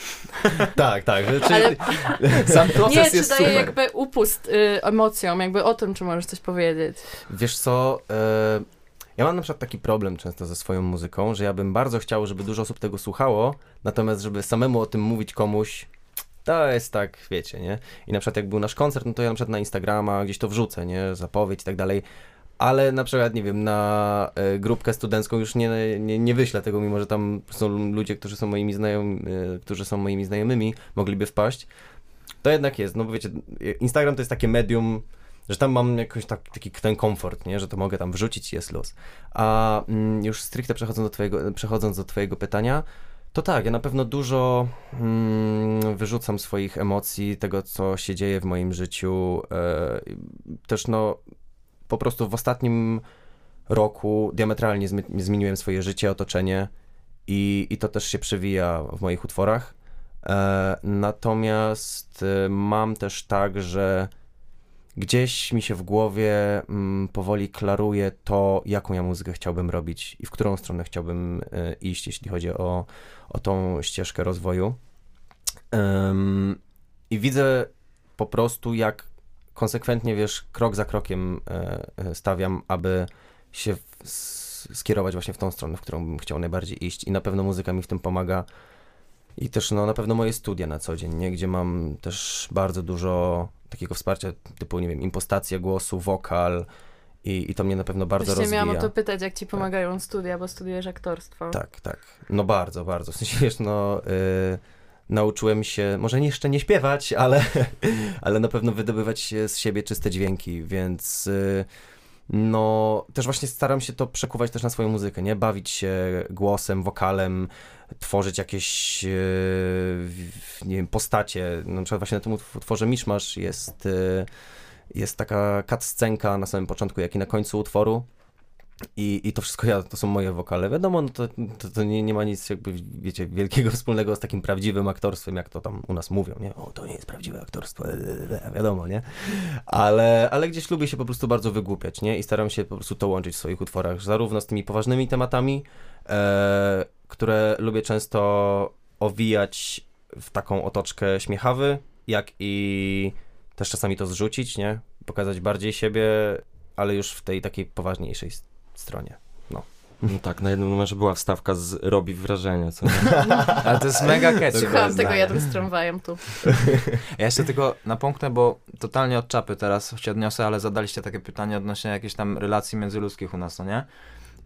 tak, tak. Czy... Ale... Sam proces nie, jest nie, czy daje super. Jakby upust y, emocjom, jakby o tym, czy możesz coś powiedzieć. Wiesz co... Y... Ja mam na przykład taki problem często ze swoją muzyką, że ja bym bardzo chciał, żeby dużo osób tego słuchało, natomiast żeby samemu o tym mówić komuś, to jest tak, wiecie, nie? I na przykład jak był nasz koncert, no to ja na przykład na Instagrama gdzieś to wrzucę, nie? Zapowiedź i tak dalej, ale na przykład, nie wiem, na y, grupkę studencką już nie, nie, nie wyślę tego, mimo że tam są ludzie, którzy są moimi znajomymi, y, którzy są moimi znajomymi, mogliby wpaść. To jednak jest, no bo wiecie, Instagram to jest takie medium, że tam mam jakoś tak, taki ten komfort, nie? Że to mogę tam wrzucić, jest los. A mm, już stricte przechodząc do twojego, przechodząc do twojego pytania, to tak, ja na pewno dużo mm, wyrzucam swoich emocji, tego, co się dzieje w moim życiu. E, też no, po prostu w ostatnim roku diametralnie zmi zmieniłem swoje życie, otoczenie i, i to też się przewija w moich utworach. E, natomiast e, mam też tak, że gdzieś mi się w głowie mm, powoli klaruje to, jaką ja muzykę chciałbym robić i w którą stronę chciałbym y, iść, jeśli chodzi o, o tą ścieżkę rozwoju. Ym, I widzę po prostu, jak konsekwentnie, wiesz, krok za krokiem y, stawiam, aby się w, skierować właśnie w tą stronę, w którą bym chciał najbardziej iść i na pewno muzyka mi w tym pomaga. I też no, na pewno moje studia na co dzień, nie? Gdzie mam też bardzo dużo takiego wsparcia typu, nie wiem, impostacja głosu, wokal i, i to mnie na pewno bardzo właśnie rozwija. Miałam o to pytać, jak ci pomagają tak. Studia, bo studiujesz aktorstwo. Tak, tak. No bardzo, bardzo. W sensie, wiesz, no y, nauczyłem się, może jeszcze nie śpiewać, ale, ale na pewno wydobywać z siebie czyste dźwięki, więc y, no też właśnie staram się to przekuwać też na swoją muzykę, nie? Bawić się głosem, wokalem, tworzyć jakieś yy, nie wiem, postacie. Na przykład właśnie na tym utworze Miszmasz jest, yy, jest taka cutscenka na samym początku, jak i na końcu utworu. I, i to wszystko ja, to są moje wokale. Wiadomo, no to, to, to nie, nie ma nic jakby, wiecie, wielkiego wspólnego z takim prawdziwym aktorstwem, jak to tam u nas mówią, nie? O, to nie jest prawdziwe aktorstwo, wiadomo, nie? Ale, ale gdzieś lubię się po prostu bardzo wygłupiać, nie? I staram się po prostu to łączyć w swoich utworach, zarówno z tymi poważnymi tematami, e, które lubię często owijać w taką otoczkę śmiechawy, jak i też czasami to zrzucić, nie? Pokazać bardziej siebie, ale już w tej takiej poważniejszej stronie. No. No tak, na jednym numerze była wstawka z robi wrażenie, co nie? Ale to jest mega catchy. Słuchałam tego jadąc z tramwajem tu. Ja jeszcze tylko napomknę, bo totalnie od czapy teraz się odniosę, ale zadaliście takie pytanie odnośnie jakiejś tam relacji międzyludzkich u nas, no nie?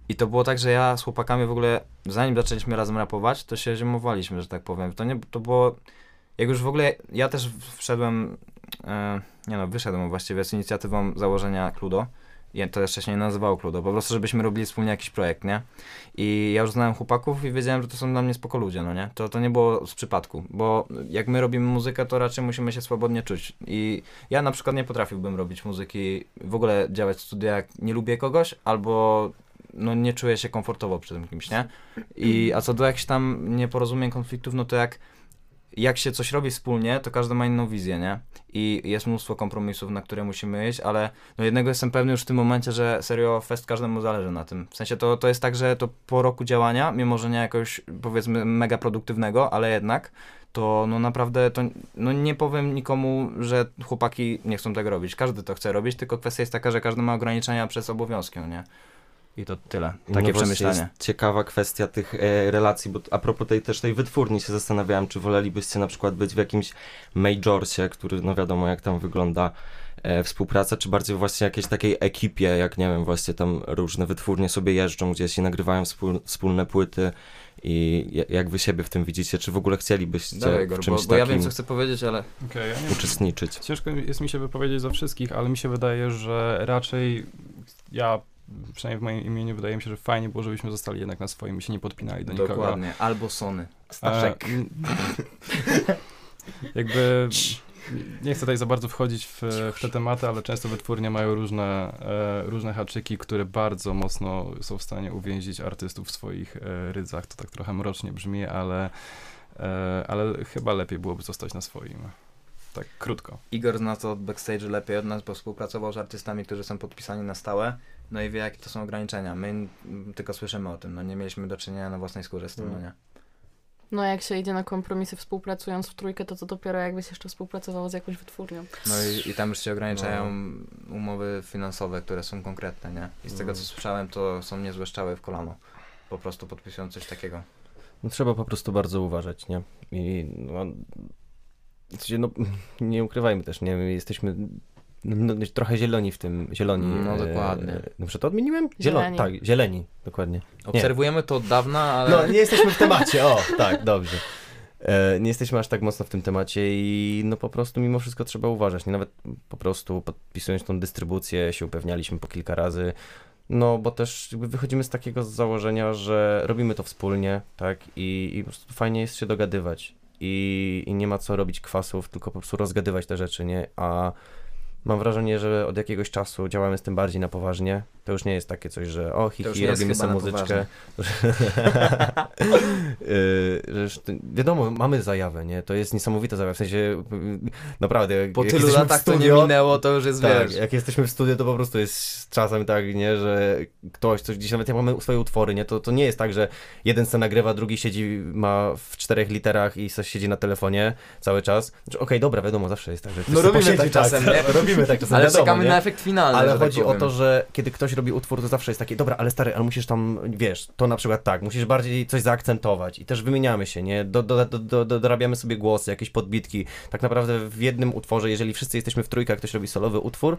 I to było tak, że ja z chłopakami w ogóle, zanim zaczęliśmy razem rapować, to się ziemowaliśmy, że tak powiem. To nie, to było, jak już w ogóle, ja też wszedłem, e, nie no, wyszedłem właściwie z inicjatywą założenia Cluedo. Ja to jeszcze się nie nazywało Cluedo, po prostu żebyśmy robili wspólnie jakiś projekt, nie? I ja już znałem chłopaków i wiedziałem, że to są dla mnie spoko ludzie, no nie? To, to nie było z przypadku, bo jak my robimy muzykę, to raczej musimy się swobodnie czuć. I ja na przykład nie potrafiłbym robić muzyki, w ogóle działać w studiach, jak nie lubię kogoś, albo no nie czuję się komfortowo przy tym kimś, nie? I, a co do jakichś tam nieporozumień, konfliktów, no to jak jak się coś robi wspólnie, to każdy ma inną wizję, nie? I jest mnóstwo kompromisów, na które musimy iść, ale no jednego jestem pewny już w tym momencie, że serio fest każdemu zależy na tym. W sensie to, to jest tak, że to po roku działania, mimo że nie jakoś powiedzmy mega produktywnego, ale jednak, to no naprawdę to no nie powiem nikomu, że chłopaki nie chcą tego robić. Każdy to chce robić, tylko kwestia jest taka, że każdy ma ograniczenia przez obowiązki, nie? I to tyle. Takie no przemyślenie. Jest ciekawa kwestia tych e, relacji, bo a propos tej też tej wytwórni się zastanawiałem, czy wolelibyście na przykład być w jakimś majorsie, który no wiadomo jak tam wygląda e, współpraca, czy bardziej właśnie jakiejś takiej ekipie, jak nie wiem, właśnie tam różne wytwórnie sobie jeżdżą gdzieś i nagrywają wspól, wspólne płyty i jak wy siebie w tym widzicie, czy w ogóle chcielibyście Dalej, Igor, w czymś bo, bo ja takim wiem, co chcę powiedzieć, ale okay, ja nie uczestniczyć? Ciężko jest mi się wypowiedzieć za wszystkich, ale mi się wydaje, że raczej ja przynajmniej w moim imieniu wydaje mi się, że fajnie było, żebyśmy zostali jednak na swoim i się nie podpinali do nikogo. Dokładnie. Albo Sony. Staszek. E, jakby nie chcę tutaj za bardzo wchodzić w, w te tematy, ale często wytwórnie mają różne, e, różne haczyki, które bardzo mocno są w stanie uwięzić artystów w swoich e, rydzach. To tak trochę mrocznie brzmi, ale, e, ale chyba lepiej byłoby zostać na swoim. Tak krótko. Igor zna to od backstage'u lepiej od nas, bo współpracował z artystami, którzy są podpisani na stałe. No i wie, jakie to są ograniczenia. My tylko słyszymy o tym, no nie mieliśmy do czynienia na własnej skórze z tym, no nie? No jak się idzie na kompromisy współpracując w trójkę, to to dopiero jakbyś jeszcze współpracowało z jakąś wytwórnią. No i, i tam już się ograniczają no. umowy finansowe, które są konkretne, nie? I z tego co słyszałem, to są niezłe strzały w kolano. Po prostu podpisują coś takiego. No trzeba po prostu bardzo uważać, nie? I no, no nie ukrywajmy też, nie? Jesteśmy No, trochę zieloni w tym, zieloni. No dokładnie. E, no to odmieniłem? Zieloni. Zieleni. Tak, zieleni, dokładnie. Nie. Obserwujemy to od dawna, ale... No, nie jesteśmy w temacie, o, tak, dobrze. E, nie jesteśmy aż tak mocno w tym temacie i no po prostu mimo wszystko trzeba uważać. Nie, nawet po prostu podpisując tą dystrybucję się upewnialiśmy po kilka razy, no bo też jakby wychodzimy z takiego założenia, że robimy to wspólnie, tak, i, i po prostu fajnie jest się dogadywać I, i nie ma co robić kwasów, tylko po prostu rozgadywać te rzeczy, nie, a... Mam wrażenie, że od jakiegoś czasu działamy z tym bardziej na poważnie. To już nie jest takie coś, że o, hi, hi, robimy sobie muzyczkę. yy, wiadomo, mamy zajawę, nie? To jest niesamowita zajawa. W sensie, naprawdę... Po tylu latach studio, to nie minęło, to już jest, tak, wiesz... Jak jesteśmy w studiu, to po prostu jest czasem tak, nie? Że ktoś coś gdzieś... Nawet jak mamy swoje utwory, nie? To, to nie jest tak, że jeden se nagrywa, drugi siedzi, ma w czterech literach i coś siedzi na telefonie cały czas. Znaczy, okej, okay, dobra, wiadomo, zawsze jest tak, że... No robimy tak czasem, tak, nie? Robimy Tak, czasem, ale wiadomo, czekamy nie? na efekt finalny. Ale chodzi tak o to, że kiedy ktoś robi utwór, to zawsze jest takie, dobra, ale stary, ale musisz tam, wiesz, to na przykład tak, musisz bardziej coś zaakcentować i też wymieniamy się, nie? Do, do, do, do, dorabiamy sobie głosy, jakieś podbitki. Tak naprawdę w jednym utworze, jeżeli wszyscy jesteśmy w trójkach, ktoś robi solowy utwór,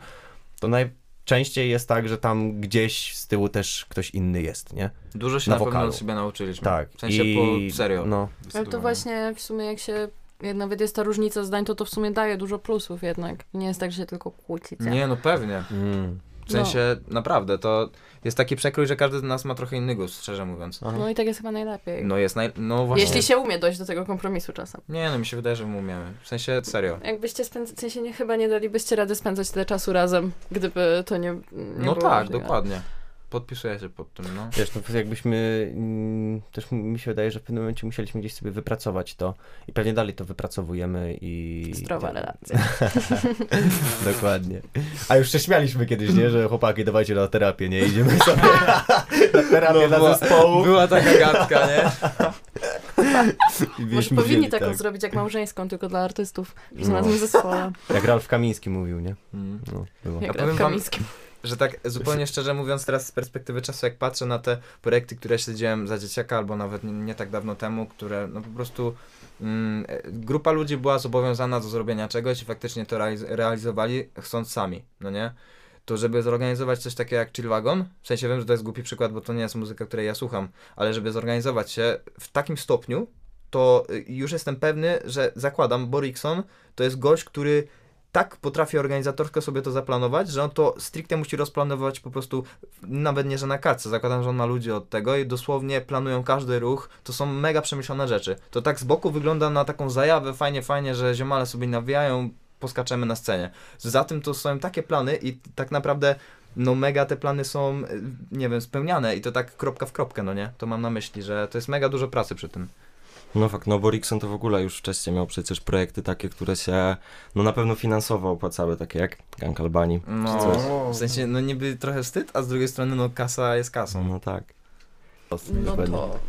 to najczęściej jest tak, że tam gdzieś z tyłu też ktoś inny jest, nie? Dużo się na, na pewno od siebie nauczyliśmy. Tak. W sensie I... po serio. No. Ale to właśnie w sumie jak się... Nawet jest ta różnica zdań, to to w sumie daje dużo plusów jednak. Nie jest tak, że się tylko kłócicie. Nie, no pewnie. Mm. W sensie, no. naprawdę, to jest taki przekrój, że każdy z nas ma trochę inny gust, szczerze mówiąc. Aha. No i tak jest chyba najlepiej. No jest naj... no właśnie. Jeśli się umie dojść do tego kompromisu czasem. Nie, no mi się wydaje, że my umiemy. W sensie, serio. Jakbyście spędzać, w sensie nie, chyba nie dalibyście rady spędzać tyle czasu razem, gdyby to nie, nie no było. No tak, możliwe. Dokładnie. Podpisuję się pod tym, no. Wiesz, no jakbyśmy, mm, też mi się wydaje, że w pewnym momencie musieliśmy gdzieś sobie wypracować to i pewnie dalej to wypracowujemy i... Zdrowa relacja. Dokładnie. A już się śmialiśmy kiedyś, nie? Że chłopaki, dawajcie na terapię, nie? Idziemy sobie na terapię no, dla była, zespołu. Była taka gadka, nie? Może powinni taką tak. zrobić jak małżeńską, tylko dla artystów. No. Razem zespołem. Jak Ralf Kamiński mówił, nie? No, było. Jak A Ralf Kamiński. że tak zupełnie szczerze mówiąc teraz z perspektywy czasu, jak patrzę na te projekty, które śledziłem za dzieciaka albo nawet nie, nie tak dawno temu, które no po prostu mm, grupa ludzi była zobowiązana do zrobienia czegoś i faktycznie to realiz realizowali chcąc sami, no nie? To żeby zorganizować coś takiego jak Chill Wagon, w sensie wiem, że to jest głupi przykład, bo to nie jest muzyka, której ja słucham, ale żeby zorganizować się w takim stopniu, to już jestem pewny, że zakładam, Borikson to jest gość, który tak potrafi organizatorsko sobie to zaplanować, że on to stricte musi rozplanować po prostu, nawet nie, że na kartce, zakładam, że on ma ludzi od tego i dosłownie planują każdy ruch, to są mega przemyślane rzeczy. To tak z boku wygląda na taką zajawę, fajnie, fajnie, że ziomale sobie nawijają, poskaczemy na scenie. Za tym to są takie plany i tak naprawdę no mega te plany są, nie wiem, spełniane i to tak kropka w kropkę, no nie? To mam na myśli, że to jest mega dużo pracy przy tym. No fakt, no bo Rickson to w ogóle już wcześniej miał przecież projekty takie, które się no na pewno finansowo opłacały, takie jak Gang Albanii. No, czy coś. W sensie no niby trochę wstyd, a z drugiej strony no kasa jest kasą. No tak. No to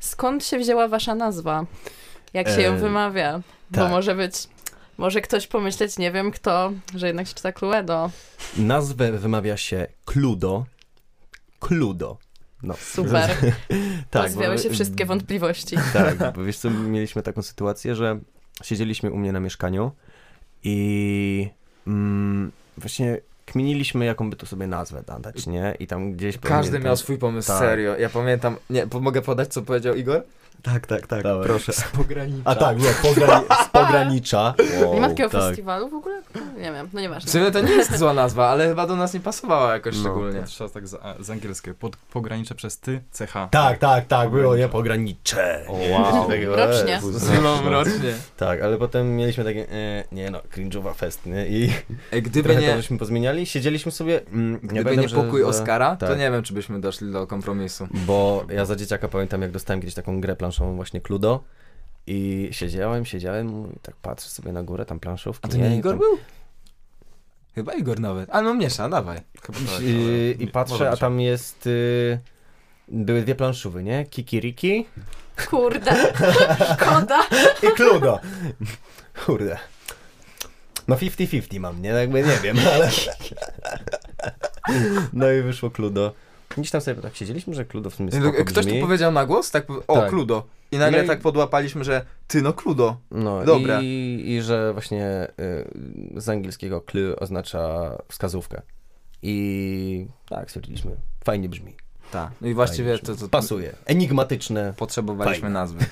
skąd się wzięła wasza nazwa? Jak się ją eee, wymawia? Bo tak. może być... Może ktoś pomyśleć, nie wiem kto, że jednak się czyta Cluedo. Nazwę wymawia się Cluedo. Cluedo. No. Super. Tak, rozwiały bo, się wszystkie wątpliwości. Tak, bo wiesz co, mieliśmy taką sytuację, że siedzieliśmy u mnie na mieszkaniu i mm, właśnie kminiliśmy, jaką by tu sobie nazwę nadać, nie? I tam gdzieś... Każdy pamiętam, miał swój pomysł, tak. Serio. Ja pamiętam... Nie, mogę podać, co powiedział Igor? Tak, tak, tak, dawaj. Proszę. Z pogranicza. A tak, nie, pograni z pogranicza. Wow, nie ma takiego tak. festiwalu w ogóle? Nie wiem, no nieważne. W sumie to nie jest zła nazwa, ale chyba do nas nie pasowała jakoś no, szczególnie. Trzeba tak z, z angielskiego. Pod, pogranicze przez ty, C H. Tak, tak, tak, było nie pogranicze. O, wow. Rocznie. No, rocznie. Tak, ale potem mieliśmy takie, e, nie no, cringe'owa fest, nie? I e, gdyby nie... to byśmy pozmieniali, siedzieliśmy sobie... Mm, gdyby nie, pamiętam, nie pokój że, Oskara, tak. to nie wiem, czy byśmy doszli do kompromisu. Bo ja za dzieciaka pamiętam, jak dostałem kiedyś taką grę planszową właśnie Cluedo i siedziałem, siedziałem i tak patrzę sobie na górę, tam planszówki. A to nie, nie Igor tam... był? Chyba Igor nawet. A no mniejsza, dawaj. Chyba I, i, I patrzę, a tam jest... Y... Były dwie planszówy, nie? Kikiriki. Kurde. Szkoda. I Cluedo. Kurde. No fifty fifty mam, nie? Jakby nie wiem, ale... No i wyszło Cluedo. Gdzieś tam sobie tak siedzieliśmy, że Cluedo w tym jest spoko. Ktoś tu powiedział na głos, tak, o tak. Cluedo. I nagle no i... tak podłapaliśmy, że ty no Cluedo. No dobra. I, i że właśnie y, z angielskiego clue oznacza wskazówkę. I tak stwierdziliśmy, fajnie brzmi. Tak, no i właściwie to, to... Pasuje, enigmatyczne. Potrzebowaliśmy fajne. Nazwy.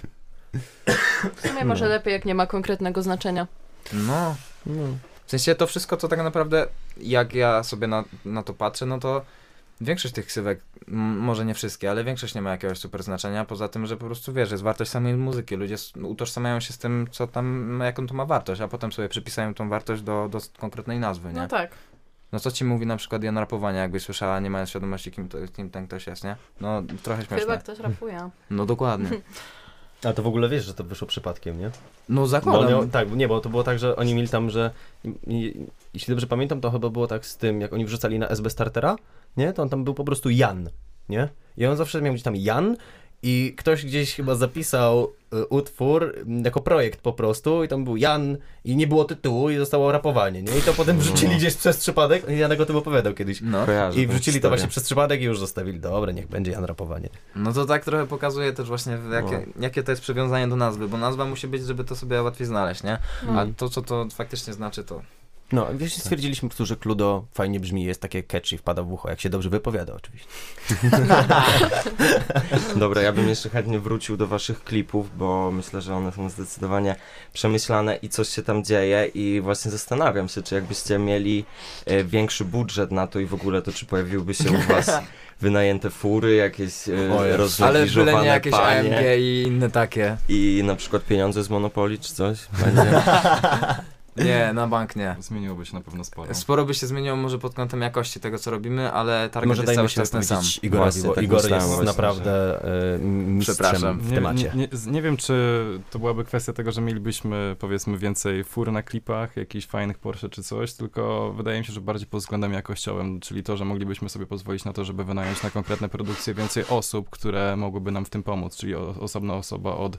W sumie może no. lepiej, jak nie ma konkretnego znaczenia. No. no. W sensie to wszystko, co tak naprawdę, jak ja sobie na, na to patrzę, no to... Większość tych ksywek, może nie wszystkie, ale większość nie ma jakiegoś super znaczenia, poza tym, że po prostu wiesz, jest wartość samej muzyki, ludzie utożsamiają się z tym, co tam, jaką to ma wartość, a potem sobie przypisają tą wartość do, do konkretnej nazwy, nie? No tak. No co ci mówi na przykład Jan rapowania, jakbyś słyszała, nie mając świadomości, kim, to, kim ten ktoś jest, nie? No trochę śmieszne. Chyba ktoś rapuje. No dokładnie. A to w ogóle wiesz, że to wyszło przypadkiem, nie? No zakładam. Bo oni, tak, nie, bo to było tak, że oni mieli tam, że... Jeśli dobrze pamiętam, to chyba było tak z tym, jak oni wrzucali na S B Startera, nie? To on tam był po prostu Jan, nie? I on zawsze miał gdzieś tam Jan i ktoś gdzieś chyba zapisał y, utwór jako projekt po prostu i tam był Jan i nie było tytułu i zostało rapowanie, nie? I to potem wrzucili no. gdzieś przez przypadek, Janek o tym opowiadał kiedyś. No. Kojarzę, i wrzucili to właśnie przez przypadek i już zostawili, dobra, niech będzie Jan rapowanie. No to tak trochę pokazuje też właśnie jakie, no. jakie to jest przywiązanie do nazwy, bo nazwa musi być, żeby to sobie łatwiej znaleźć, nie? No. A to, co to faktycznie znaczy, to... No, wiesz, stwierdziliśmy, że Cluedo fajnie brzmi, jest takie catchy, wpada w ucho, jak się dobrze wypowiada oczywiście. Dobra, ja bym jeszcze chętnie wrócił do waszych klipów, bo myślę, że one są zdecydowanie przemyślane i coś się tam dzieje i właśnie zastanawiam się, czy jakbyście mieli e, większy budżet na to i w ogóle, to czy pojawiłby się u was wynajęte fury, jakieś e, rozrewiżowane panie. Ale jakieś A M G i inne takie. I na przykład pieniądze z Monopoly czy coś będzie. Nie, na bank nie. Zmieniłoby się na pewno sporo. Sporo by się zmieniło może pod kątem jakości tego, co robimy, ale target może jest cały czas ten sam. Igor tak jest naprawdę y, mistrzem w temacie. Nie, nie, nie wiem, czy to byłaby kwestia tego, że mielibyśmy powiedzmy więcej fur na klipach, jakichś fajnych Porsche czy coś, tylko wydaje mi się, że bardziej pod względem jakościowym, czyli to, że moglibyśmy sobie pozwolić na to, żeby wynająć na konkretne produkcje więcej osób, które mogłyby nam w tym pomóc, czyli o, osobna osoba od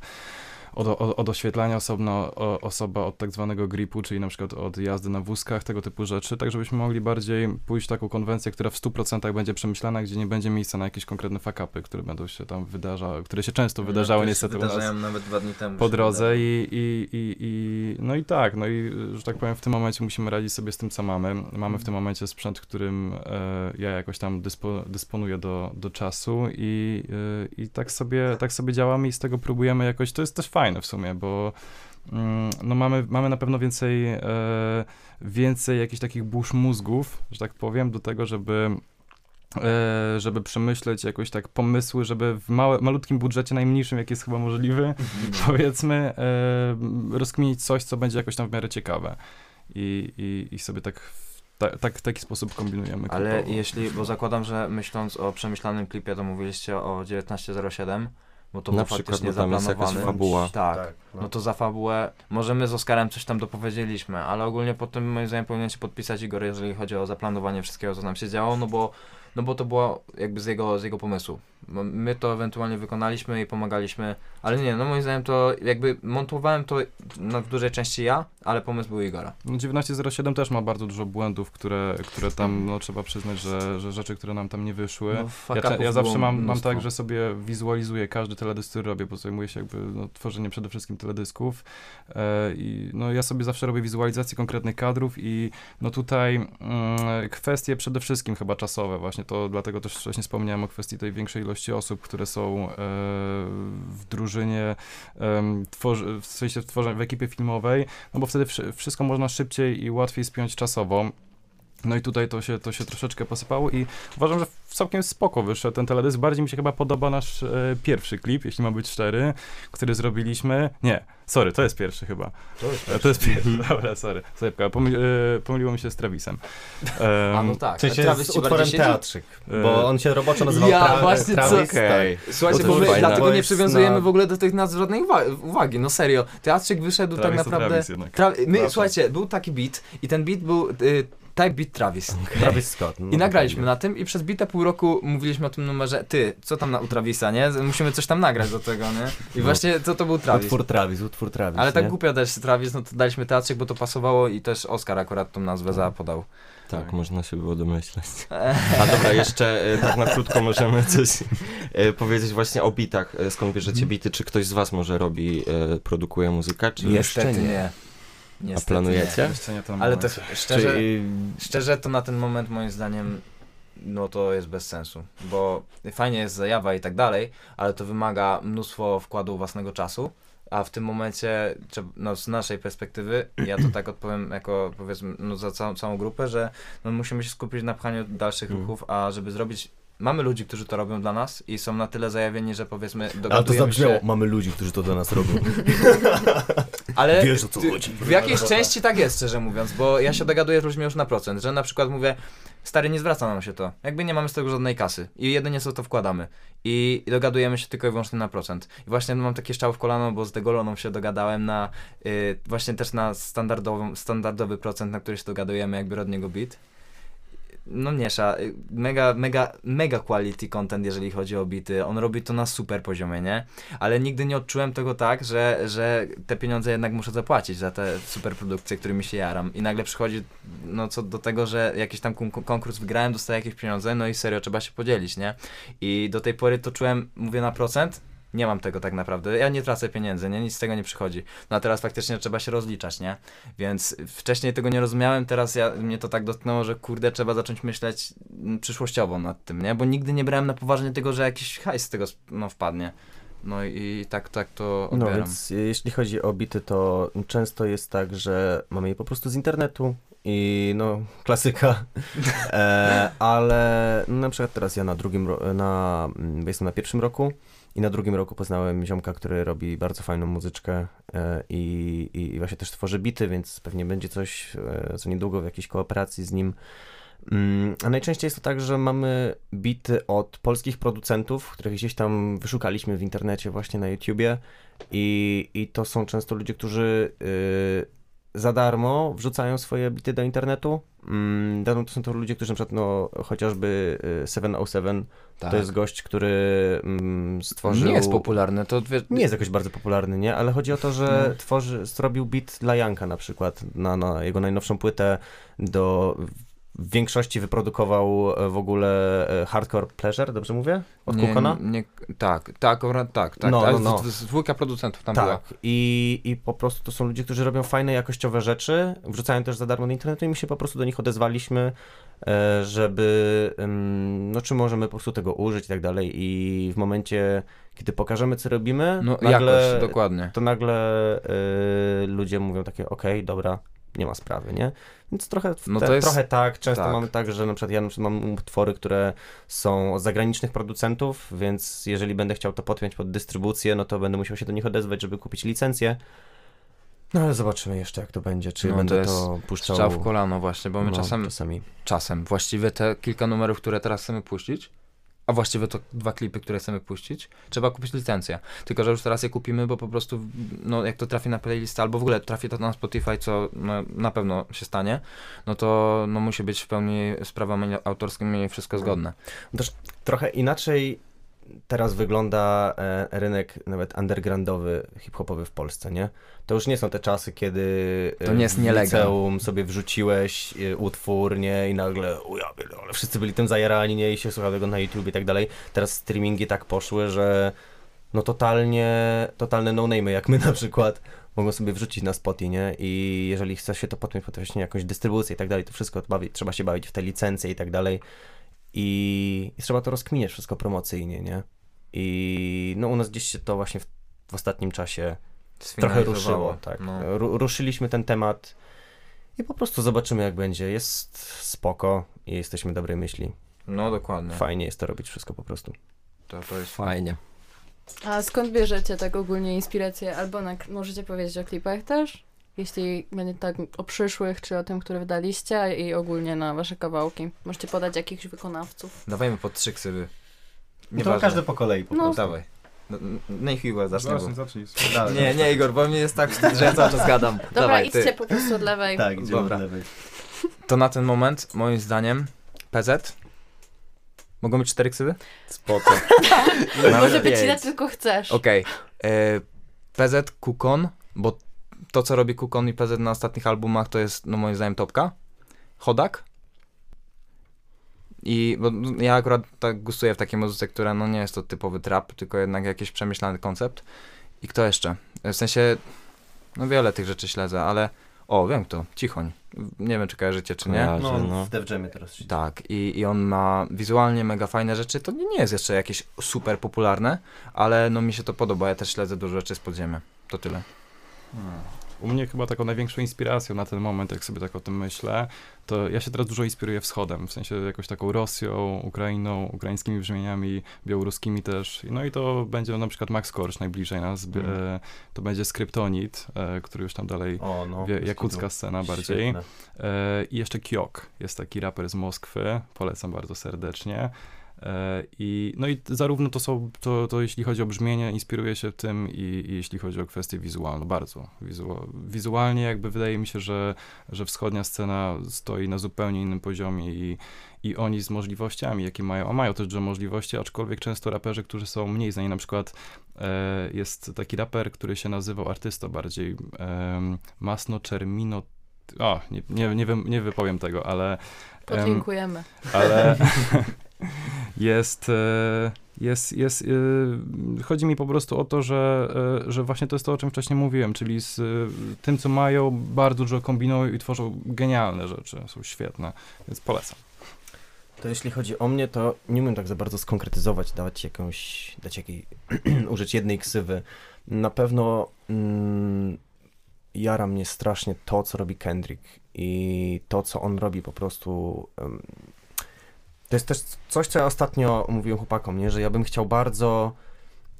od, od, od oświetlania osobno o, osoba od tak zwanego gripu, czyli na przykład od jazdy na wózkach, tego typu rzeczy, tak żebyśmy mogli bardziej pójść w taką konwencję, która w stu procentach będzie przemyślana, gdzie nie będzie miejsca na jakieś konkretne fuck-upy, które będą się tam wydarzały, które się często wydarzały no, niestety u nas nawet dwa dni temu po drodze i, i, i, i no i tak, no i że tak powiem w tym momencie musimy radzić sobie z tym, co mamy. Mamy w tym momencie sprzęt, którym e, ja jakoś tam dyspo, dysponuję do, do czasu i, e, i tak sobie, tak sobie działamy i z tego próbujemy jakoś, to jest też fajne w sumie, bo no mamy, mamy na pewno więcej, e, więcej jakichś takich burz mózgów, że tak powiem, do tego, żeby, e, żeby przemyśleć jakoś tak pomysły, żeby w małe, malutkim budżecie, najmniejszym, jaki jest chyba możliwy, powiedzmy, e, rozkminić coś, co będzie jakoś tam w miarę ciekawe. I, i, i sobie tak w ta, tak, taki sposób kombinujemy. Ale klipowo. Jeśli, bo zakładam, że myśląc o przemyślanym klipie, to mówiliście o dziewiętnaście zero siedem. Bo to na było przykład, faktycznie zaplanowany. Fabuła. Tak, tak no. no to za fabułę. Może my z Oskarem coś tam dopowiedzieliśmy, ale ogólnie po tym moim zdaniem powinien się podpisać Igor, jeżeli chodzi o zaplanowanie wszystkiego, co nam się działo, no bo, no bo to było jakby z jego, z jego pomysłu. My to ewentualnie wykonaliśmy i pomagaliśmy, ale nie, no moim zdaniem to jakby montowałem to no, w dużej części ja, ale pomysł był Igora. dziewiętnaście zero siedem też ma bardzo dużo błędów, które, które tam, no trzeba przyznać, że, że rzeczy, które nam tam nie wyszły. No, ja, ja zawsze mam, mam tak, że sobie wizualizuję każdy teledysk, który robię, bo zajmuję się jakby no, tworzeniem przede wszystkim teledysków. Yy, i, no ja sobie zawsze robię wizualizację konkretnych kadrów i no tutaj yy, kwestie przede wszystkim chyba czasowe właśnie, to dlatego też wcześniej wspomniałem o kwestii tej większej ilości osób, które są e, w drużynie, e, tworzy, w sensie tworzy, w ekipie filmowej, no bo wtedy wszy, wszystko można szybciej i łatwiej spiąć czasowo. No i tutaj to się, to się troszeczkę posypało i uważam, że całkiem spoko wyszedł ten teledysk. Bardziej mi się chyba podoba nasz e, pierwszy klip, jeśli ma być szczery, który zrobiliśmy. Nie, sorry, to jest pierwszy chyba. To jest pierwszy. To jest pierwszy. Dobra, sorry. Sajepka, pomyli, e, pomyliło mi się z Travisem. E, A no tak. Czyli Travis z utworem Teatrzyk, e, bo on się roboczo nazywał ja, tra właśnie Travis. Co? Okay. Słuchajcie, bo my dlatego nie przywiązujemy na... w ogóle do tych nazw żadnej uwagi. No serio, Teatrzyk wyszedł Travis tak naprawdę... Tra my, no, słuchajcie, był taki beat i ten beat był... Y, Type beat Travis. Okay. Travis Scott. No I nagraliśmy na tym i przez bite pół roku mówiliśmy o tym numerze, ty, co tam na, u Travisa, nie? Musimy coś tam nagrać do tego, nie? I właśnie to, to był Travis. Utwór Travis, utwór Travis, ale tak głupia też Travis, no to daliśmy Teatrzyk, bo to pasowało i też Oskar akurat tą nazwę zapodał. Tak, tak, można się było domyśleć. A dobra, jeszcze tak na krótko możemy coś powiedzieć właśnie o bitach. Skąd bierzecie bity? Czy ktoś z was może robi, produkuje muzykę? Czy jeszcze nie? nie. Niestety, a planujecie? Nie. Nie to Ale to szczerze, Czyli... szczerze to na ten moment moim zdaniem no to jest bez sensu, bo fajnie jest zajawa i tak dalej, ale to wymaga mnóstwo wkładu własnego czasu, a w tym momencie no, z naszej perspektywy, ja to tak odpowiem jako powiedzmy no, za całą, całą grupę, że no, musimy się skupić na pchaniu dalszych mm. ruchów, a żeby zrobić mamy ludzi, którzy to robią dla nas i są na tyle zajawieni, że powiedzmy... Ale to zabrzmiało, się... mamy ludzi, którzy to dla nas robią. Ale wiesz, o co chodzi. W jakiejś części tak jest, szczerze mówiąc, bo ja się dogaduję z ludźmi już na procent, że na przykład mówię, stary, nie zwraca nam się to, jakby nie mamy z tego żadnej kasy i jedynie co to wkładamy i dogadujemy się tylko i wyłącznie na procent. I właśnie mam takie szczał w kolano, bo z Degoloną się dogadałem na, yy, właśnie też na standardowy, standardowy procent, na który się dogadujemy, jakby od niego beat. No Niesza, mega, mega, mega quality content, jeżeli chodzi o bity. On robi to na super poziomie, nie? Ale nigdy nie odczułem tego tak, że, że te pieniądze jednak muszę zapłacić za te super produkcje, którymi się jaram. I nagle przychodzi, no co do tego, że jakiś tam konkurs wygrałem, dostaję jakieś pieniądze, no i serio, trzeba się podzielić, nie? I do tej pory to czułem, mówię na procent, nie mam tego tak naprawdę, ja nie tracę pieniędzy, nie? Nic z tego nie przychodzi. No a teraz faktycznie trzeba się rozliczać, nie? Więc wcześniej tego nie rozumiałem, teraz ja, mnie to tak dotknęło, że kurde, trzeba zacząć myśleć przyszłościowo nad tym, nie? Bo nigdy nie brałem na poważnie tego, że jakiś hajs z tego no, wpadnie. No i tak, tak to odbieram. No więc jeśli chodzi o bity, to często jest tak, że mamy je po prostu z internetu i no, klasyka, e, ale na przykład teraz ja na drugim, na, jestem na pierwszym roku, i na drugim roku poznałem ziomka, który robi bardzo fajną muzyczkę i, i właśnie też tworzy bity, więc pewnie będzie coś co niedługo w jakiejś kooperacji z nim. A najczęściej jest to tak, że mamy bity od polskich producentów, których gdzieś tam wyszukaliśmy w internecie, właśnie na YouTubie i, i to są często ludzie, którzy za darmo wrzucają swoje bity do internetu. Mm, to są to ludzie, którzy na przykład, no, chociażby siedem zero siedem, tak. To jest gość, który mm, stworzył... Nie jest popularny, to... Nie jest jakoś bardzo popularny, nie? Ale chodzi o to, że no. tworzy, zrobił beat dla Janka na przykład, na, na jego najnowszą płytę do... W większości wyprodukował w ogóle Hardcore Pleasure, dobrze mówię? Od nie, Kukona? Nie, tak, tak, tak, tak. No, no, no. Z, z dwójka producentów tam tak. była. I, I po prostu to są ludzie, którzy robią fajne, jakościowe rzeczy, wrzucają też za darmo do internetu i my się po prostu do nich odezwaliśmy, żeby, no czy możemy po prostu tego użyć i tak dalej. I w momencie, kiedy pokażemy, co robimy, no, nagle, jakoś, dokładnie. to nagle y, ludzie mówią takie, okej, okay, dobra. Nie ma sprawy, nie? Więc trochę, no te, jest... trochę tak, często tak. mamy tak, że na przykład ja na przykład mam utwory, które są od zagranicznych producentów, więc jeżeli będę chciał to podpiąć pod dystrybucję, no to będę musiał się do nich odezwać, żeby kupić licencję. No ale zobaczymy jeszcze, jak to będzie, czy no, będę to, jest to puszczał... Strzał w kolano właśnie, bo my no, czasem, czasami... czasem, właściwie te kilka numerów, które teraz chcemy puścić, a właściwie to dwa klipy, które chcemy puścić, trzeba kupić licencję. Tylko że już teraz je kupimy, bo po prostu, no jak to trafi na playlistę, albo w ogóle trafi to na Spotify, co no, na pewno się stanie, no to no, musi być w pełni z prawami autorskimi wszystko zgodne. Też trochę inaczej teraz wygląda e, rynek nawet undergroundowy, hip-hopowy w Polsce, nie? To już nie są te czasy, kiedy e, to nie jest w liceum sobie wrzuciłeś e, utwór, nie? I nagle ujawili, ale wszyscy byli tym zajarani, nie? I się słuchało tego na YouTube i tak dalej. Teraz streamingi tak poszły, że no totalnie, totalne no-name'y, jak my na przykład, mogą sobie wrzucić na Spotify, nie? I jeżeli chce się to podpiąć pod właśnie jakąś dystrybucję i tak dalej, to wszystko bawi, trzeba się bawić w te licencje i tak dalej. I, i trzeba to rozkminiać wszystko promocyjnie, nie? I no u nas gdzieś się to właśnie w, w ostatnim czasie trochę ruszyło, tak. No. Ru, ruszyliśmy ten temat i po prostu zobaczymy, jak będzie. Jest spoko i jesteśmy dobrej myśli. No dokładnie. Fajnie jest to robić wszystko po prostu. To, to jest fajnie. A skąd bierzecie tak ogólnie inspirację? Albo na, możecie powiedzieć o klipach też? Jeśli będzie tak o przyszłych, czy o tym, które wydaliście i ogólnie na wasze kawałki. Możecie podać jakichś wykonawców. Dawajmy po trzy ksywy. Nie no to każdy po kolei po prostu. No. Dawaj. No, niech Igor zacznie. Bo... Zacznij, nie, nie Igor, bo mnie jest tak, że ja cały czas gadam. Dobra, dawaj, idźcie ty. Po prostu od lewej. Tak, idziemy Dobra. od lewej. To na ten moment, moim zdaniem, P Z. Mogą być cztery ksywy? Spoko. Może być ile tylko chcesz. Okej. Okay. Y, P Z, Kukon, bo to, co robi Kukon i P Z na ostatnich albumach, to jest, no moim zdaniem, topka. Chodak. I bo ja akurat tak gustuję w takiej muzyce, która no nie jest to typowy trap, tylko jednak jakiś przemyślany koncept. I kto jeszcze? W sensie, no wiele tych rzeczy śledzę, ale... O, wiem kto, Cichoń. Nie wiem, czy kojarzycie, czy nie. No, on no. w Def Jamie teraz siedzi. Tak, i, i on ma wizualnie mega fajne rzeczy. To nie jest jeszcze jakieś super popularne, ale no mi się to podoba. Ja też śledzę dużo rzeczy z podziemia. To tyle. Hmm. U mnie chyba taką największą inspiracją na ten moment, jak sobie tak o tym myślę, to ja się teraz dużo inspiruję wschodem, w sensie jakoś taką Rosją, Ukrainą, ukraińskimi brzmieniami, białoruskimi też. No i to będzie na przykład Max Korsz najbliżej nas, hmm. e, to będzie Skryptonit, e, który już tam dalej, o, no, wie, jakucka scena bardziej. E, I jeszcze Kiok, jest taki raper z Moskwy, polecam bardzo serdecznie. I, no i zarówno to są, to, to jeśli chodzi o brzmienie, inspiruje się tym i, i jeśli chodzi o kwestię wizualną, bardzo. Wizu, wizualnie jakby wydaje mi się, że, że wschodnia scena stoi na zupełnie innym poziomie i, i oni z możliwościami, jakie mają, a mają też duże możliwości, aczkolwiek często raperzy, którzy są mniej znani, na przykład e, jest taki raper, który się nazywał artysta bardziej, e, Masno Czermino, o, nie, nie, nie, wy, nie wypowiem tego, ale... Podziękujemy. Em, ale... Jest, jest, jest, chodzi mi po prostu o to, że, że właśnie to jest to, o czym wcześniej mówiłem, czyli z tym, co mają, bardzo dużo kombinują i tworzą genialne rzeczy, są świetne, więc polecam. To jeśli chodzi o mnie, to nie umiem tak za bardzo skonkretyzować, dawać jakąś, dać jakiej, użyć jednej ksywy. Na pewno mm, jara mnie strasznie to, co robi Kendrick i to, co on robi po prostu... Um, To jest też coś, co ja ostatnio mówiłem chłopakom, nie? Że ja bym chciał bardzo,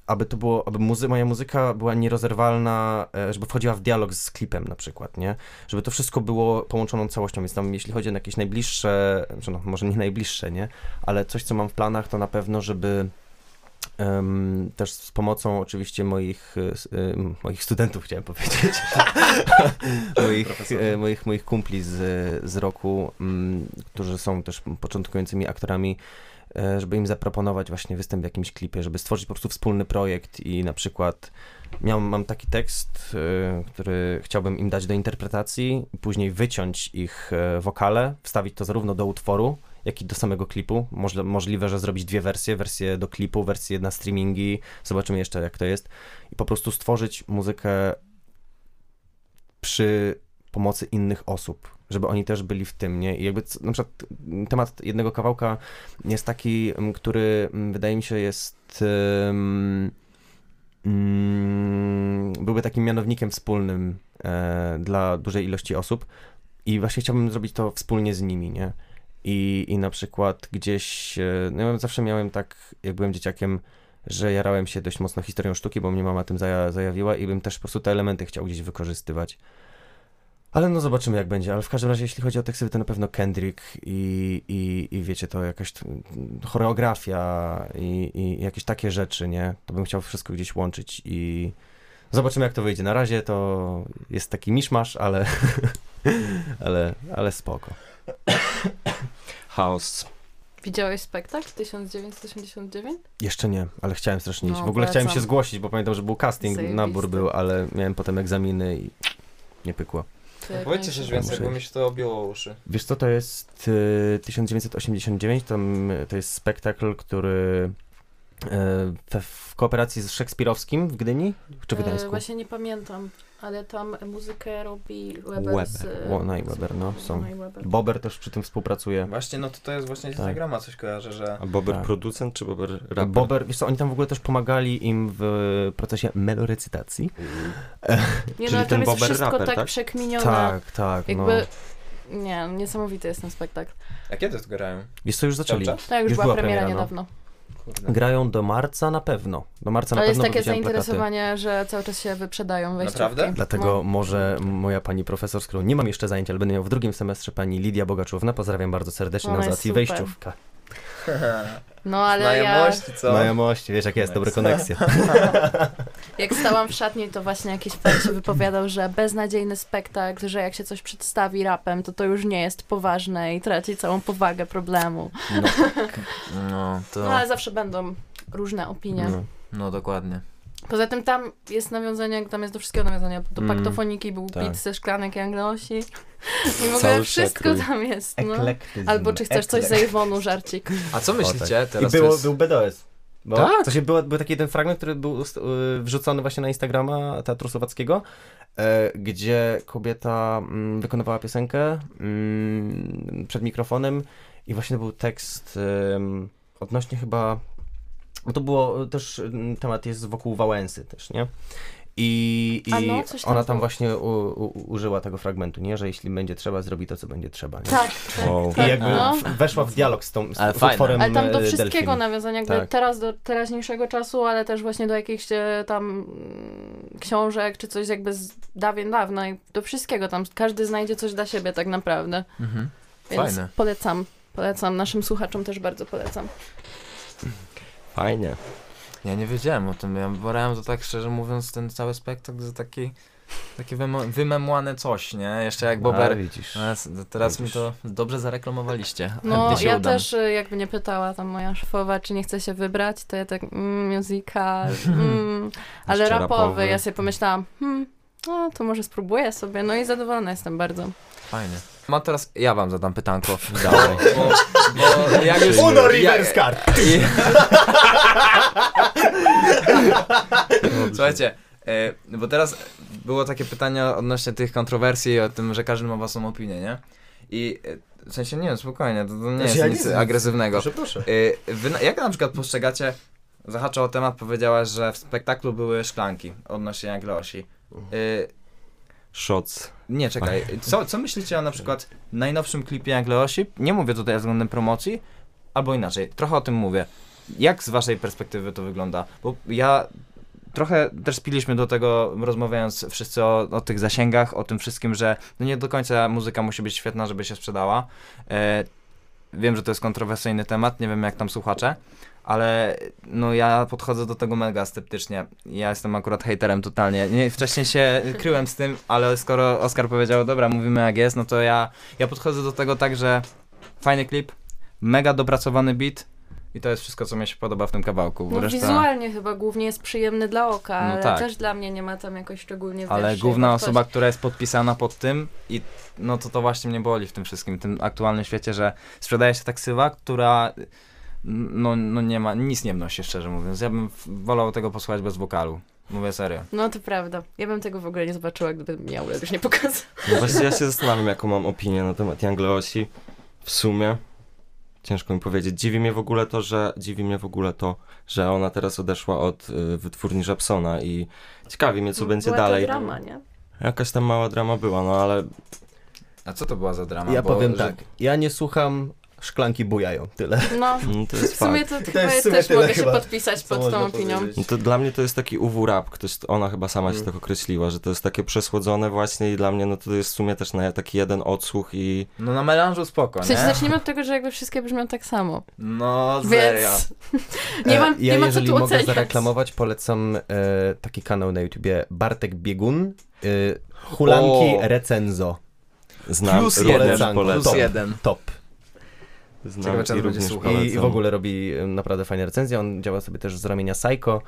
aby to było, aby muzy- moja muzyka była nierozerwalna, żeby wchodziła w dialog z klipem na przykład, nie? Żeby to wszystko było połączoną całością, więc tam jeśli chodzi o jakieś najbliższe, no, może nie najbliższe, nie? Ale coś, co mam w planach, to na pewno, żeby Um, też z pomocą oczywiście moich, um, moich studentów, chciałem powiedzieć, moich, e, moich, moich kumpli z, z roku, um, którzy są też początkującymi aktorami, e, żeby im zaproponować właśnie występ w jakimś klipie, żeby stworzyć po prostu wspólny projekt i na przykład miał, mam taki tekst, e, który chciałbym im dać do interpretacji, później wyciąć ich e, wokale, wstawić to zarówno do utworu, jak i do samego klipu. Możle, możliwe, że zrobić dwie wersje, wersję do klipu, wersję na streamingi, zobaczymy jeszcze jak to jest i po prostu stworzyć muzykę przy pomocy innych osób, żeby oni też byli w tym, nie? I jakby na przykład temat jednego kawałka jest taki, który wydaje mi się jest um, um, byłby takim mianownikiem wspólnym e, dla dużej ilości osób i właśnie chciałbym zrobić to wspólnie z nimi, nie? I, I na przykład gdzieś, no ja zawsze miałem tak, jak byłem dzieciakiem, że jarałem się dość mocno historią sztuki, bo mnie mama tym zaja zajawiła i bym też po prostu te elementy chciał gdzieś wykorzystywać. Ale no zobaczymy jak będzie, ale w każdym razie jeśli chodzi o teksty, to na pewno Kendrick i, i, i wiecie, to jakaś choreografia i, i jakieś takie rzeczy, nie? To bym chciał wszystko gdzieś łączyć i zobaczymy jak to wyjdzie. Na razie to jest taki miszmasz, ale, ale, ale spoko. House. Widziałeś spektakl tysiąc dziewięćset osiemdziesiąt dziewięć? Jeszcze nie, ale chciałem strasznie iść. No, w ogóle polecam. Chciałem się zgłosić, bo pamiętam, że był casting, zajebisty nabór był, ale miałem potem egzaminy i nie pykło. No, powiedzcie coś więcej, bo mi się to objęło uszy. Wiesz co, to jest y, tysiąc dziewięćset osiemdziesiąt dziewięć, tam, to jest spektakl, który y, w, w kooperacji z szekspirowskim w Gdyni, czy w Gdańsku? E, właśnie nie pamiętam. Ale tam muzykę robi Weber, Weber. z... Wolni i Weber, no są. Bober też przy tym współpracuje. Właśnie, no to to jest właśnie z Instagrama coś kojarzę, że... A Bober tak. Producent, czy Bober raper? Bober, wiesz co, oni tam w ogóle też pomagali im w procesie melorecytacji. Mm. Nie, czyli no, ten Bober raper, tak? Jest wszystko tak przekminione. Tak, tak, jakby... no. Nie, niesamowity jest ten spektakl. A kiedy to grają? Wiesz co, już zaczęli. Tak, już, już była, była premiera, premiera niedawno. No. Grają do marca na pewno. Do marca na pewno. To jest takie zainteresowanie, plakaty, że cały czas się wyprzedają wejściówki. Naprawdę? Dlatego no. Może moja pani profesor, z którą nie mam jeszcze zajęć, ale będę miał w drugim semestrze, pani Lidia Bogaczówna, pozdrawiam bardzo serdecznie, na okazji wejściówka. No ale znajomości, ja... co? Znajomości, wiesz jak jest, dobre koneksje. Jak stałam w szatni, to właśnie jakiś pan się wypowiadał, że beznadziejny spektakl, że jak się coś przedstawi rapem, to to już nie jest poważne i traci całą powagę problemu. No, no, to... no ale zawsze będą różne opinie. No, no dokładnie. Poza tym tam jest nawiązanie, tam jest do wszystkiego nawiązania, do mm, paktofoniki, był tak. Beat ze Szklanek i Anglosi. I w ogóle wszystko tam jest, no. Albo czy chcesz coś ze Iwonu, żarcik. A co myślicie o, tak. Teraz? I było, jest... był B D S. Bo tak? Coś, był, był taki jeden fragment, który był wrzucony właśnie na Instagrama Teatru Słowackiego, e, gdzie kobieta m, wykonywała piosenkę m, przed mikrofonem i właśnie był tekst m, odnośnie chyba... Bo to było też, temat jest wokół Wałęsy też, nie? I, i no, tam ona tam właśnie u, u, użyła tego fragmentu, nie? Że jeśli będzie trzeba, zrobi to, co będzie trzeba, nie? Tak, tak, wow. Tak. I jakby no. Weszła w dialog z tą, z, ale z utworem. Ale tam do wszystkiego nawiązania, jakby tak. Teraz do teraźniejszego czasu, ale też właśnie do jakichś tam książek, czy coś jakby z dawien dawna. I do wszystkiego tam, każdy znajdzie coś dla siebie tak naprawdę. Mhm. Więc fajne. Polecam, polecam, naszym słuchaczom też bardzo polecam. Fajnie. Ja nie wiedziałem o tym, ja brałem to tak szczerze mówiąc ten cały spektakl za taki, takie wymemłane coś, nie? Jeszcze jak Bober, a, widzisz, teraz widzisz. Mi to dobrze zareklamowaliście. No ja udam. Też jakby nie pytała tam moja szefowa, czy nie chce się wybrać, to ja tak mm, musical, mm, ale rapowy. rapowy, ja sobie pomyślałam, hmm, no to może spróbuję sobie, no i zadowolona jestem bardzo. Fajnie. Ma teraz, ja wam zadam pytanko dalej. Bo, bo jak już, Uno reverse card! Słuchajcie, bo teraz było takie pytanie odnośnie tych kontrowersji, o tym, że każdy ma własną opinię, nie? I w sensie nie, spokojnie, to, to nie jest ja nic nie agresywnego. Proszę, proszę. Wy, jak na przykład postrzegacie, zahaczę o temat, powiedziałaś, że w spektaklu były szklanki odnośnie Anglosi. Shots. Nie, czekaj. Co, co myślicie o na przykład najnowszym klipie Anglosi? Nie mówię tutaj względem promocji, albo inaczej. Trochę o tym mówię. Jak z waszej perspektywy to wygląda? Bo ja trochę też spiliśmy do tego, rozmawiając wszyscy o, o tych zasięgach, o tym wszystkim, że no nie do końca muzyka musi być świetna, żeby się sprzedała. E, wiem, że to jest kontrowersyjny temat, nie wiem jak tam słuchacze, ale no ja podchodzę do tego mega sceptycznie. Ja jestem akurat hejterem totalnie. Nie, wcześniej się kryłem z tym, ale skoro Oskar powiedział, dobra, mówimy jak jest, no to ja, ja podchodzę do tego tak, że fajny klip, mega dopracowany beat, i to jest wszystko, co mi się podoba w tym kawałku. No, reszta... Wizualnie chyba głównie jest przyjemny dla oka, no ale tak. Też dla mnie nie ma tam jakoś szczególnie... Ale główna osoba, która jest podpisana pod tym i no to to właśnie mnie boli w tym wszystkim, w tym aktualnym świecie, że sprzedaje się taksywa, która no, no nie ma, nic nie wnosi, szczerze mówiąc. Ja bym wolał tego posłuchać bez wokalu. Mówię serio. No to prawda. Ja bym tego w ogóle nie zobaczyła, gdybym miał, ale już nie pokazał. No właśnie ja się zastanawiam, jaką mam opinię na temat Jangleosi. W sumie... Ciężko mi powiedzieć. Dziwi mnie w ogóle to, że dziwi mnie w ogóle to, że ona teraz odeszła od y, wytwórni Żabsona i ciekawi mnie, co była będzie dalej. Była drama, nie? Jakaś tam mała drama była, no ale... A co to była za drama? Ja Bo, powiem że... tak, ja nie słucham, szklanki bujają, tyle. No, to jest w sumie to, to chyba w sumie też mogę się chyba podpisać pod tą opinią. No to dla mnie to jest taki U W rap, ktoś, ona chyba sama hmm. się tak określiła, że to jest takie przesłodzone właśnie i dla mnie no to jest w sumie też na taki jeden odsłuch i... No na melanżu spoko, nie? W sensie zacznijmy od tego, że jakby wszystkie brzmią tak samo. No, serio. Więc... nie mam, nie ja mam co tu oceniać. Ja jeżeli mogę zareklamować, polecam e, taki kanał na YouTubie Bartek Biegun, e, Hulanki o. Recenzo. Znam. Plus jeden, plus top, jeden. Top. Znam, i, również i, I w ogóle robi naprawdę fajne recenzje. On działa sobie też z ramienia Psycho.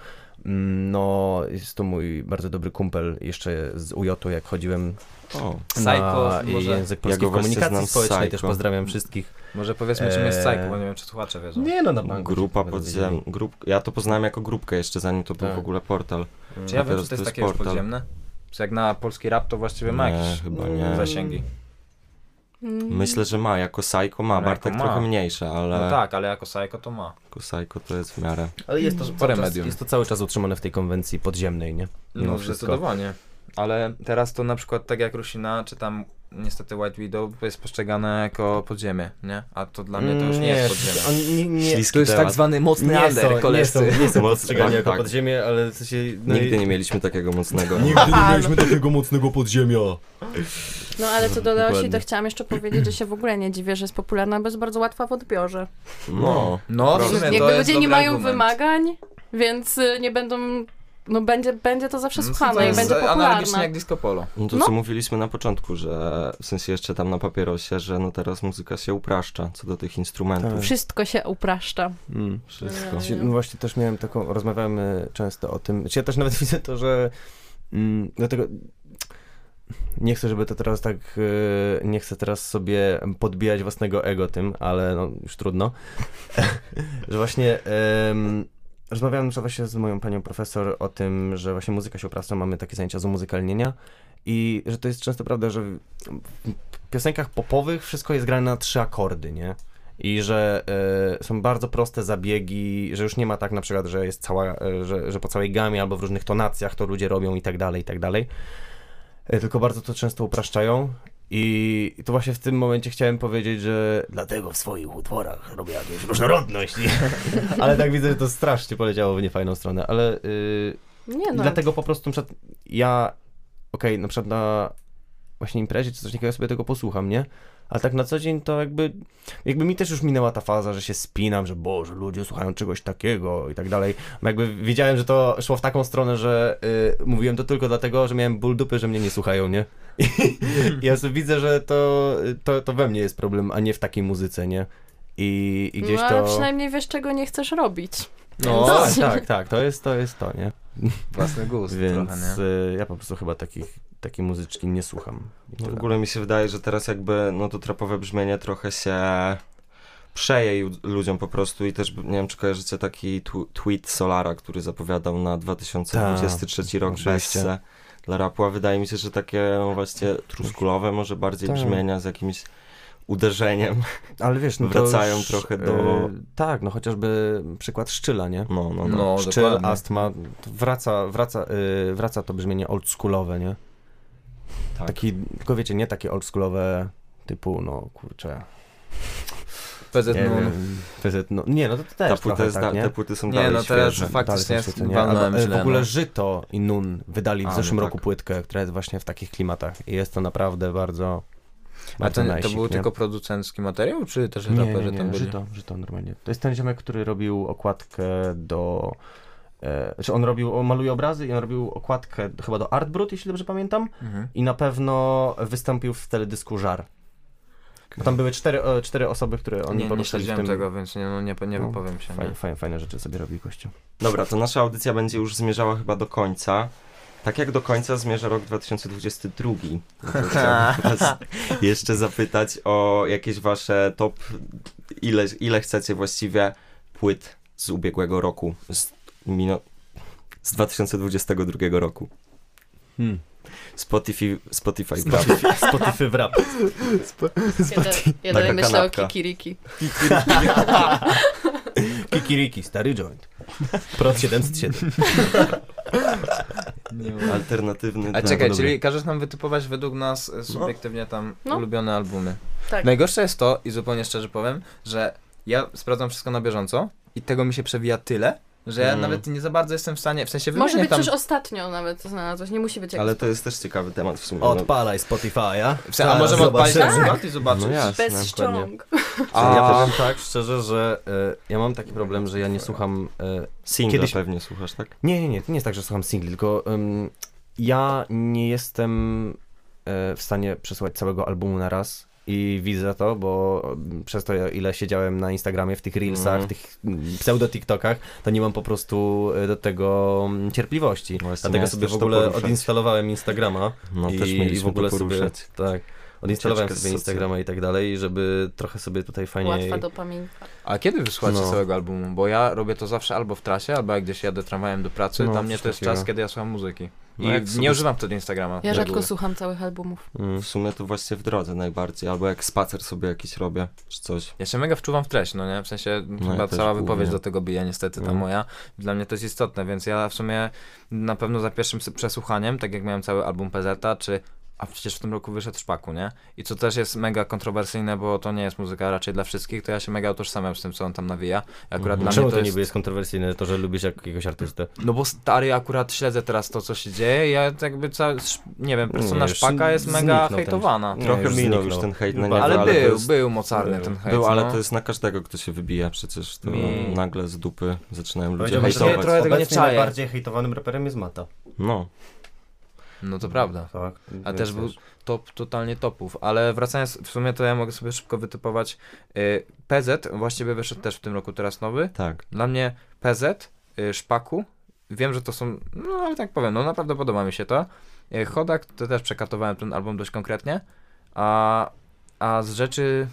No, jest to mój bardzo dobry kumpel jeszcze z U J-u, jak chodziłem o, na może język polskiej ja komunikacji społecznej. Psycho. Też pozdrawiam wszystkich. Może powiedzmy, czym jest Psycho, bo nie wiem, czy słuchacze wiedzą. Nie, no na banku. Grupa podziemna. Grup... Ja to poznałem jako grupkę jeszcze, zanim to był tak. w ogóle portal. Hmm. Czy ja wiem, czy to jest, to jest takie portal. Już podziemne? Czy jak na polski rap to właściwie ma nie, jakieś chyba nie. zasięgi? Myślę, że ma. Jako Psycho ma. Ale Bartek ma. Trochę mniejsze, ale... No tak, ale jako Psycho to ma. Jako Psycho to jest w miarę... Ale jest to, cały czas, jest to cały czas utrzymane w tej konwencji podziemnej, nie? Mimo no wszystko. Zdecydowanie. Ale teraz to na przykład tak jak Rusina, czy tam niestety White Widow jest postrzegane jako podziemie, nie? A to dla mnie to już nie, nie jest podziemie. On, nie, nie. To jest tak zwany mocny under, koleżcy. Nie są, nie są postrzegane jako tak. podziemie, ale w sensie... No nigdy i... nie mieliśmy takiego mocnego. Nigdy nie mieliśmy takiego mocnego podziemia. No ale co do Leosi, to chciałam jeszcze powiedzieć, że się w ogóle nie dziwię, że jest popularna, bo jest bardzo łatwa w odbiorze. No, no. no jakby ludzie nie mają argument. Wymagań, więc nie będą... No będzie, będzie to zawsze słuchane no, to i będzie popularne. Analogicznie jak disco polo. No to no. co mówiliśmy na początku, że w sensie jeszcze tam na papierosie, że no teraz muzyka się upraszcza co do tych instrumentów. Tak. Wszystko się upraszcza. Mm, wszystko. No właśnie też miałem taką, rozmawiamy często o tym, ja też nawet widzę to, że mm, dlatego nie chcę, żeby to teraz tak, yy, nie chcę teraz sobie podbijać własnego ego tym, ale no już trudno, że właśnie yy, rozmawiałem właśnie z moją panią profesor o tym, że właśnie muzyka się upraszcza, mamy takie zajęcia z umuzykalnienia i że to jest często prawda, że w piosenkach popowych wszystko jest grane na trzy akordy, nie? I że y, są bardzo proste zabiegi, że już nie ma tak na przykład, że jest cała, że, że po całej gamie albo w różnych tonacjach to ludzie robią i tak dalej, i tak dalej. Tylko bardzo to często upraszczają. I to właśnie w tym momencie chciałem powiedzieć, że dlatego w swoich utworach robię jakąś różnorodność. Ale tak widzę, że to strasznie poleciało w niefajną stronę, ale yy, nie no. dlatego po prostu na przykład ja, okej, okay, na przykład na właśnie imprezie czy coś takiego ja sobie tego posłucham, nie? Ale tak na co dzień to jakby, jakby mi też już minęła ta faza, że się spinam, że Boże, ludzie słuchają czegoś takiego i tak dalej. Jakby wiedziałem, że to szło w taką stronę, że y, mówiłem to tylko dlatego, że miałem ból dupy, że mnie nie słuchają, nie? I, i ja sobie widzę, że to, to, to we mnie jest problem, a nie w takiej muzyce, nie? I, i gdzieś no, ale to... przynajmniej wiesz, czego nie chcesz robić. No, tak, tak, tak, to jest to, jest to nie? Własny gust więc trochę, nie? Y, ja po prostu chyba takich... takiej muzyczki nie słucham. No w ogóle mi się wydaje, że teraz jakby no to trapowe brzmienie trochę się przeje ludziom po prostu i też nie wiem, czy kojarzycie taki tu, tweet Solara, który zapowiadał na dwa tysiące dwudziesty trzeci Ta, rok beczce dla rapu, a wydaje mi się, że takie no właśnie truskulowe może bardziej Ta. brzmienia z jakimś uderzeniem. Ale wiesz, no wracają już, trochę do... Yy, tak, no chociażby przykład Szczyla, nie? No, no, no. no Szczyl, dokładnie. Astma, wraca, wraca, yy, wraca to brzmienie oldschoolowe, nie? Tak. Taki, tylko wiecie, nie takie oldschoolowe typu, no kurczę... Pezet, nie, no. Pezet, no. Nie, no to, to też trochę jest tak, da, nie? Te płyty są dalej nie, no teraz świeże. Faktycznie jest w ogóle Żyto i Nun wydali A, w zeszłym no, roku tak. płytkę, która jest właśnie w takich klimatach i jest to naprawdę bardzo... A to, najsik, to był nie? tylko producencki materiał, czy też raperzy tam byli? Nie, nie, nie. Żyto, żyto normalnie. To jest ten ziomek, który robił okładkę do... E, znaczy on robił, on maluje obrazy i on robił okładkę chyba do Art Brut, jeśli dobrze pamiętam. Mhm. I na pewno wystąpił w teledysku Żar. Bo tam były cztery, o, cztery osoby, które oni nie, poruszyli nie w tym... tego, więc nie, no nie, nie no, wypowiem się. Fajne, nie. Fajne, fajne rzeczy sobie robił gościu. Dobra, to nasza audycja będzie już zmierzała chyba do końca. Tak jak do końca zmierza rok dwa tysiące dwudziesty drugi. Chciałbym was jeszcze zapytać o jakieś wasze top, ile, ile chcecie właściwie płyt z ubiegłego roku, z, mino, z dwa tysiące dwudziestego drugiego roku. Hmm. Spotify, Spotify, Spotify, Spotify w rap. Sp Spotify. Ja dalej myślę o Kikiriki. Kikiriki, Stary Joint. Prot siedemset siedem. Alternatywny. A czekaj, czyli każesz nam wytypować według nas subiektywnie tam no. ulubione albumy. Tak. Najgorsze jest to, i zupełnie szczerze powiem, że ja sprawdzam wszystko na bieżąco i tego mi się przewija tyle, że ja hmm. nawet nie za bardzo jestem w stanie, w sensie wymienię tam... Może być coś ostatnio nawet znalazłeś, nie musi być jak... Ale to jest też ciekawy temat w sumie. Odpalaj Spotify'a. A możemy odpalić tak. i zobaczyć. No jasne, bez ściąg. A... Ja powiem tak szczerze, że y, ja mam taki problem, że ja nie słucham... Y, singla kiedyś... pewnie słuchasz, tak? Nie, nie, nie, to nie jest tak, że słucham singli, tylko ym, ja nie jestem y, w stanie przesłuchać całego albumu na raz. I widzę to, bo przez to ile siedziałem na Instagramie, w tych reelsach, mm. w tych pseudo-tiktokach, to nie mam po prostu do tego cierpliwości. Właśnie dlatego sobie w ogóle odinstalowałem Instagrama no, i, też i w ogóle sobie... Tak. Odinstalowałem sobie Instagrama i tak dalej, żeby trochę sobie tutaj fajnie... Łatwa dopaminka. A kiedy wysłuchacie no. całego albumu? Bo ja robię to zawsze albo w trasie, albo jak gdzieś jadę tramwajem do pracy. No, dla mnie to jest czas, kiedy ja słucham muzyki. I no sobie... nie używam wtedy Instagrama. Ja rzadko słucham całych albumów. W sumie to właśnie w drodze najbardziej, albo jak spacer sobie jakiś robię, czy coś. Ja się mega wczuwam w treść, no nie? W sensie no chyba ja cała wypowiedź głównie. do tego bije niestety, ta mm. moja. Dla mnie to jest istotne, więc ja w sumie na pewno za pierwszym przesłuchaniem, tak jak miałem cały album Pezeta, czy... A przecież w tym roku wyszedł Szpaku, nie? I co też jest mega kontrowersyjne, bo to nie jest muzyka raczej dla wszystkich, to ja się mega utożsamiam z tym, co on tam nawija. Akurat mm. Czemu mnie to, to jest... niby jest kontrowersyjne, to, że lubisz jakiegoś artystę? No bo stary, akurat śledzę teraz to, co się dzieje, ja jakby cały... Nie wiem, persona nie, Szpaka jest mega hejtowana. Ten... Trochę minął już ten hejt na niego, ale, ale był, jest... był mocarny był. ten hejt. Był, ale no. to jest na każdego, kto się wybija, przecież to Mi... nagle z dupy zaczynają ludzie hejtować. Trochę tego nie czaję. Najbardziej hejtowanym raperem jest Mata. No. No to prawda, tak, a też był top, totalnie topów, ale wracając, w sumie to ja mogę sobie szybko wytypować, y, P Z właściwie wyszedł też w tym roku teraz nowy, tak. Dla mnie P Z, y, Szpaku, wiem, że to są, no ale tak powiem, no naprawdę podoba mi się to, y, Chodak, to też przekatowałem ten album dość konkretnie, a, a z rzeczy,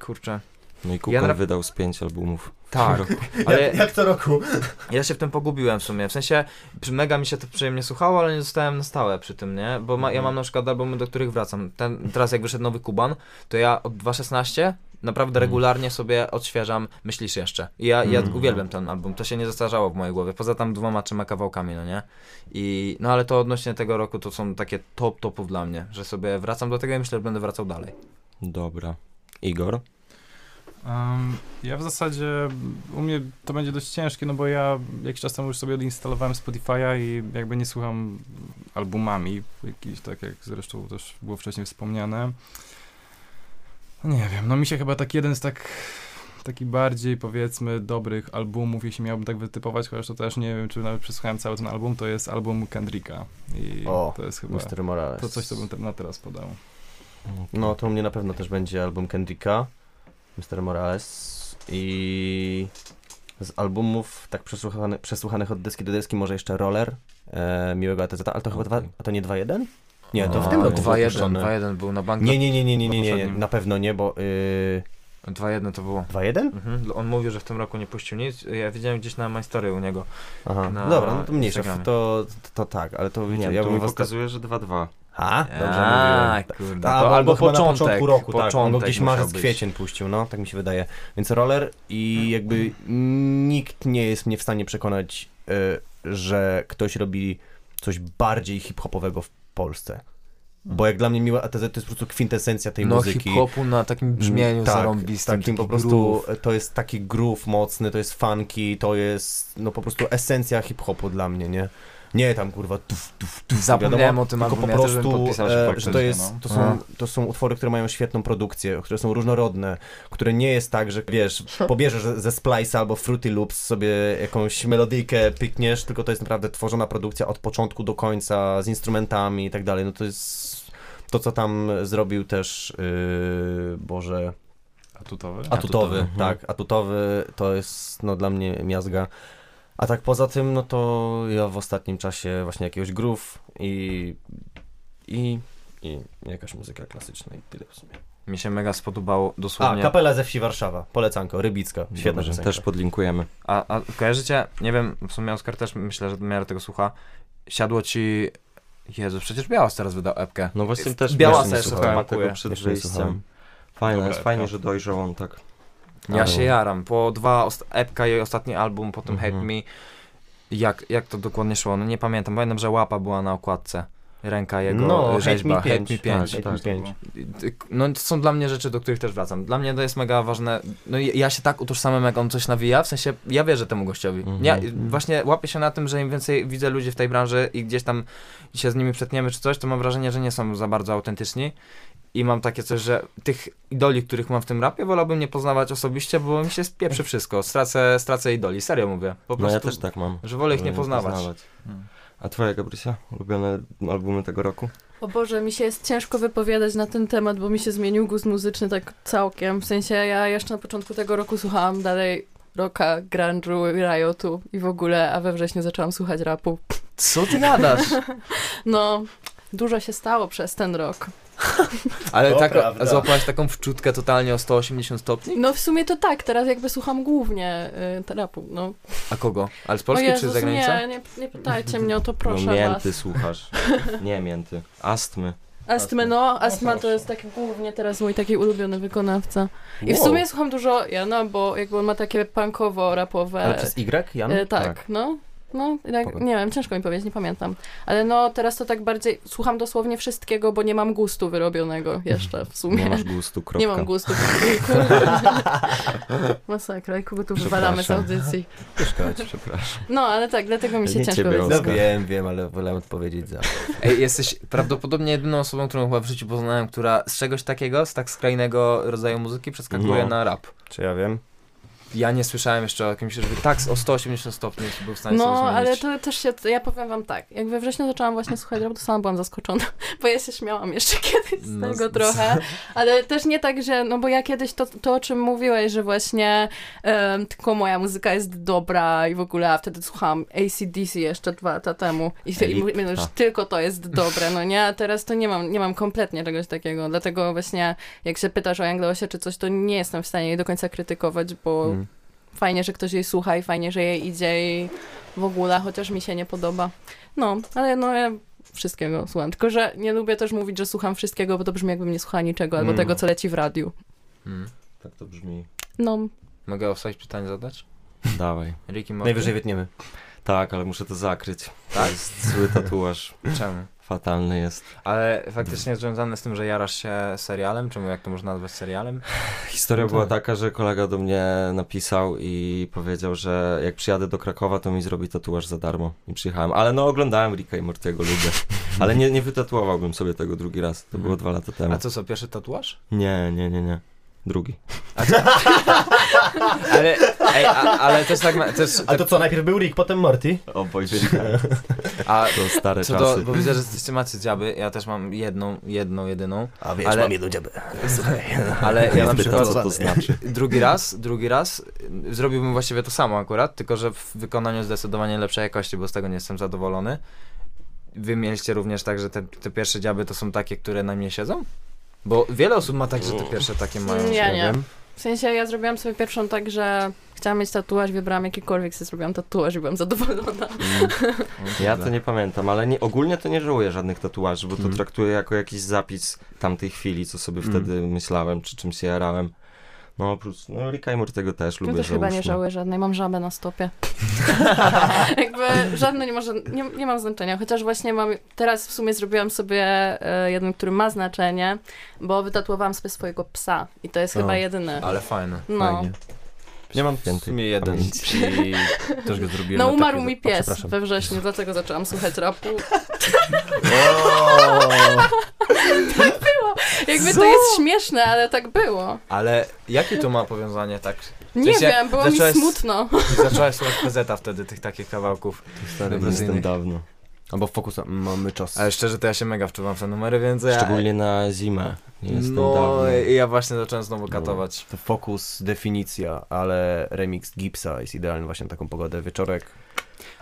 kurczę... No i Kukon ja na... wydał z pięć albumów. Tak, ale jak, jak to roku? Ja się w tym pogubiłem w sumie, w sensie mega mi się to przyjemnie słuchało, ale nie zostałem na stałe przy tym, nie? Bo ma, ja mam na przykład albumy, do których wracam. Ten, teraz jak wyszedł nowy Kuban, to ja od dwa tysiące szesnastego naprawdę regularnie sobie odświeżam Myślisz Jeszcze. I ja, ja mm. uwielbiam ten album, to się nie zastarzało w mojej głowie, poza tam dwoma, trzema kawałkami, no nie? I, no ale to odnośnie tego roku to są takie top topów dla mnie, że sobie wracam do tego i myślę, że będę wracał dalej. Dobra. Igor? Um, ja w zasadzie, u mnie to będzie dość ciężkie, no bo ja jakiś czas temu już sobie odinstalowałem Spotify'a i jakby nie słucham albumami, jakiś, tak jak zresztą też było wcześniej wspomniane. No nie wiem, no mi się chyba tak jeden z tak, taki bardziej powiedzmy dobrych albumów, jeśli miałbym tak wytypować, chociaż to też nie wiem, czy nawet przesłuchałem cały ten album, to jest album Kendricka i o, to jest chyba mister Morales. To coś, co bym na teraz podał. No to u mnie na pewno też będzie album Kendricka. mister Morales i z albumów tak przesłuchanych, przesłuchanych od deski do deski może jeszcze Roller, e, Miłego A T Z, ale to chyba dwa, a to nie dwa jeden? Nie, to a, w tym roku dwa jeden był na bank. Nie, nie, nie, nie, nie, nie, nie, nie, na pewno nie, bo... Y... dwa jeden to było. dwa jeden? Mhm. On mówił, że w tym roku nie puścił nic, ja widziałem gdzieś na My Story u niego. Aha, na... dobra, no to mniejsza, to, to, to tak, ale to... Nie, ja to mi pokazuje, że dwa dwa. A? Dobrze a, kurde, ta, to albo chyba początek, na początku roku, początek, tak, albo gdzieś marzec, kwiecień puścił, no, tak mi się wydaje. Więc Roller i jakby nikt nie jest mnie w stanie przekonać, y, że ktoś robi coś bardziej hip-hopowego w Polsce. Bo jak dla mnie Miła A T Z to jest po prostu kwintesencja tej no, muzyki. No hip-hopu na takim brzmieniu tak, zarąbistym, takim po prostu groove. To jest taki groove mocny, to jest funky, to jest no po prostu esencja hip-hopu dla mnie, nie? Nie, tam kurwa tuf, tuf, tuf. Zapomniałem o tym albumie, po prostu, ja e, że to, jest, to, są, to są utwory, które mają świetną produkcję, które są różnorodne, które nie jest tak, że wiesz, pobierzesz ze Splice albo Fruity Loops sobie jakąś melodyjkę pykniesz, tylko to jest naprawdę tworzona produkcja od początku do końca, z instrumentami i tak dalej. No to jest to, co tam zrobił też, yy, Boże... Atutowy? Atutowy, atutowy mhm. tak. Atutowy to jest, no, dla mnie miazga. A tak poza tym, no to ja w ostatnim czasie właśnie jakiegoś groove i, i, i jakaś muzyka klasyczna i tyle w sumie. Mi się mega spodobało dosłownie... A, Kapela ze Wsi Warszawa, polecanko, Rybicka, świetna rzecz. Też podlinkujemy. A, a kojarzycie, nie wiem, w sumie Oskar też myślę, że w miarę tego słucha, siadło ci... Jezu, przecież Białas teraz wydał epkę. No właśnie też Białas też słuchałem tego przed wyjściem. Fajne, Dobra, jest fajnie, epka. Że dojrzał on tak. Ja ale... się jaram, po dwa epka i ostatni album, potem mhm. Hate Me. Jak, jak to dokładnie szło? No nie pamiętam, pamiętam, że łapa była na okładce. Ręka jego, no, rzeźba, Hate Me pięć. Hate Me pięć. No to są dla mnie rzeczy, do których też wracam. Dla mnie to jest mega ważne, no ja się tak utożsamiam, jak on coś nawija, w sensie ja wierzę temu gościowi. Mm-hmm. Ja właśnie łapię się na tym, że im więcej widzę ludzi w tej branży i gdzieś tam się z nimi przetniemy czy coś, to mam wrażenie, że nie są za bardzo autentyczni. I mam takie coś, że tych idoli, których mam w tym rapie, wolałbym nie poznawać osobiście, bo mi się spieprzy wszystko. Stracę, stracę idoli, serio mówię. Po prostu, no ja też tak mam. Że wolę ich nie poznawać. poznawać. A twoja, Gabrysia? Ulubione albumy tego roku? O Boże, mi się jest ciężko wypowiadać na ten temat, bo mi się zmienił gust muzyczny tak całkiem. W sensie ja jeszcze na początku tego roku słuchałam dalej rocka, grunge'u, riotu i w ogóle, a we wrześniu zaczęłam słuchać rapu. Co ty gadasz? No, dużo się stało przez ten rok. Ale tak, złapałaś taką wczutkę totalnie o sto osiemdziesiąt stopni? No w sumie to tak, teraz jakby słucham głównie y, rapu, no. A kogo? Ale z Polski Jezus, czy z zagranicy? Nie, nie, nie pytajcie mnie o to, proszę no, mięty was. Słuchasz. Nie mięty, astmy. Astmy, no, astma no, to jest taki głównie teraz mój taki ulubiony wykonawca. I wow. w sumie słucham dużo Jana, bo jakby on ma takie punkowo-rapowe... Ale przez Y, Jan? Y, tak, tak, no. No, tak, nie wiem, ciężko mi powiedzieć, nie pamiętam. Ale no, teraz to tak bardziej, słucham dosłownie wszystkiego, bo nie mam gustu wyrobionego jeszcze w sumie. Nie masz gustu, kropka. Nie mam gustu, masakra, Kuby tu wywalamy z audycji. Przeszkadź, przepraszam. No, ale tak, dlatego mi się nie ciężko wydaje. No wiem, wiem, ale wolę odpowiedzieć za. Ej, jesteś prawdopodobnie jedyną osobą, którą chyba w życiu poznałem, która z czegoś takiego, z tak skrajnego rodzaju muzyki przeskakuje no. na rap. Czy ja wiem? Ja nie słyszałem jeszcze o jakimś, żeby tak o sto osiemdziesiąt stopni był w stanie no, ale to też się, ja powiem wam tak, jak we wrześniu zaczęłam właśnie słuchać rap, to sama byłam zaskoczona, bo ja się śmiałam jeszcze kiedyś z no, tego z... trochę, ale też nie tak, że, no bo ja kiedyś to, to o czym mówiłeś, że właśnie um, tylko moja muzyka jest dobra i w ogóle, a wtedy słuchałam A C D C jeszcze dwa lata temu i, i mówię, no, już tylko to jest dobre, no nie, a teraz to nie mam, nie mam kompletnie czegoś takiego, dlatego właśnie jak się pytasz o Youngleosie czy coś, to nie jestem w stanie jej do końca krytykować, bo hmm. fajnie, że ktoś jej słucha i fajnie, że jej idzie i w ogóle, chociaż mi się nie podoba. No, ale no ja wszystkiego słucham. Tylko, że nie lubię też mówić, że słucham wszystkiego, bo to brzmi jakbym nie słuchała niczego, albo mm. tego, co leci w radiu. Mm. Tak to brzmi. No. Mogę wstać pytanie zadać? Dawaj. Najwyżej wytniemy. Tak, ale muszę to zakryć. Tak. To jest zły tatuaż. Czemu? Fatalny jest. Ale faktycznie związane z tym, że jarasz się serialem? Czemu, jak to można nazwać serialem? Historia no to... była taka, że kolega do mnie napisał i powiedział, że jak przyjadę do Krakowa, to mi zrobi tatuaż za darmo. I przyjechałem. Ale no oglądałem Ricka i Mortiego, lubię. Ale nie, nie wytatuowałbym sobie tego drugi raz. To było dwa lata temu. A co, co, pierwszy tatuaż? Nie, nie, nie, nie. Drugi. A co? ale, ej, a, ale też tak... Ma, też, tak... A to co, najpierw był Rick, potem Morty? O Boże. A to stare czasy. Do, bo widzę, że jesteście macie dziaby, ja też mam jedną, jedną, jedyną. A wiesz, ale... mam jedną dziabę. Słuchaj. Ale ja na przykład... Co to znaczy? Drugi raz, drugi raz zrobiłbym właściwie to samo akurat, tylko że w wykonaniu zdecydowanie lepszej jakości, bo z tego nie jestem zadowolony. Wy mieliście również tak, że te, te pierwsze dziaby to są takie, które na mnie siedzą? Bo wiele osób ma tak, że te pierwsze takie mają. Ja nie. Wiem. W sensie ja zrobiłam sobie pierwszą tak, że chciałam mieć tatuaż, wybrałam jakikolwiek, sobie zrobiłam tatuaż i byłam zadowolona. Mm. Ja to nie pamiętam, ale nie, ogólnie to nie żałuję żadnych tatuaży, bo to mm. traktuję jako jakiś zapis tamtej chwili, co sobie mm. wtedy myślałem, czy czymś się jarałem. No oprócz, no Ricka i Mortiego też lubię, ja też chyba nie żałuję żadnej, mam żabę na stopie. Jakby żadne nie może, nie, nie mam znaczenia, chociaż właśnie mam, teraz w sumie zrobiłam sobie e, jeden, który ma znaczenie, bo wytatuowałam sobie swojego psa i to jest o, chyba jedyny. Ale fajne, no. Fajnie. Nie mam pięty. W sumie jeden i też go zrobiłem. No umarł mi pies we wrześniu, dlatego zaczęłam słuchać rapu. Tak było. Jakby to jest śmieszne, ale tak było. Ale jakie to ma powiązanie tak? Nie wiem, było mi smutno. Zaczęłaś słuchać Pezeta wtedy, tych takich kawałków. Stary, jestem dawno. Albo w Fokusa mamy czas. Ale szczerze to ja się mega wczuwam w te numery, więc ja... Szczególnie na zimę. Jestem no dawno. I ja właśnie zacząłem znowu katować. No. Fokus, definicja, ale remix Gipsa jest idealny właśnie na taką pogodę. Wieczorek.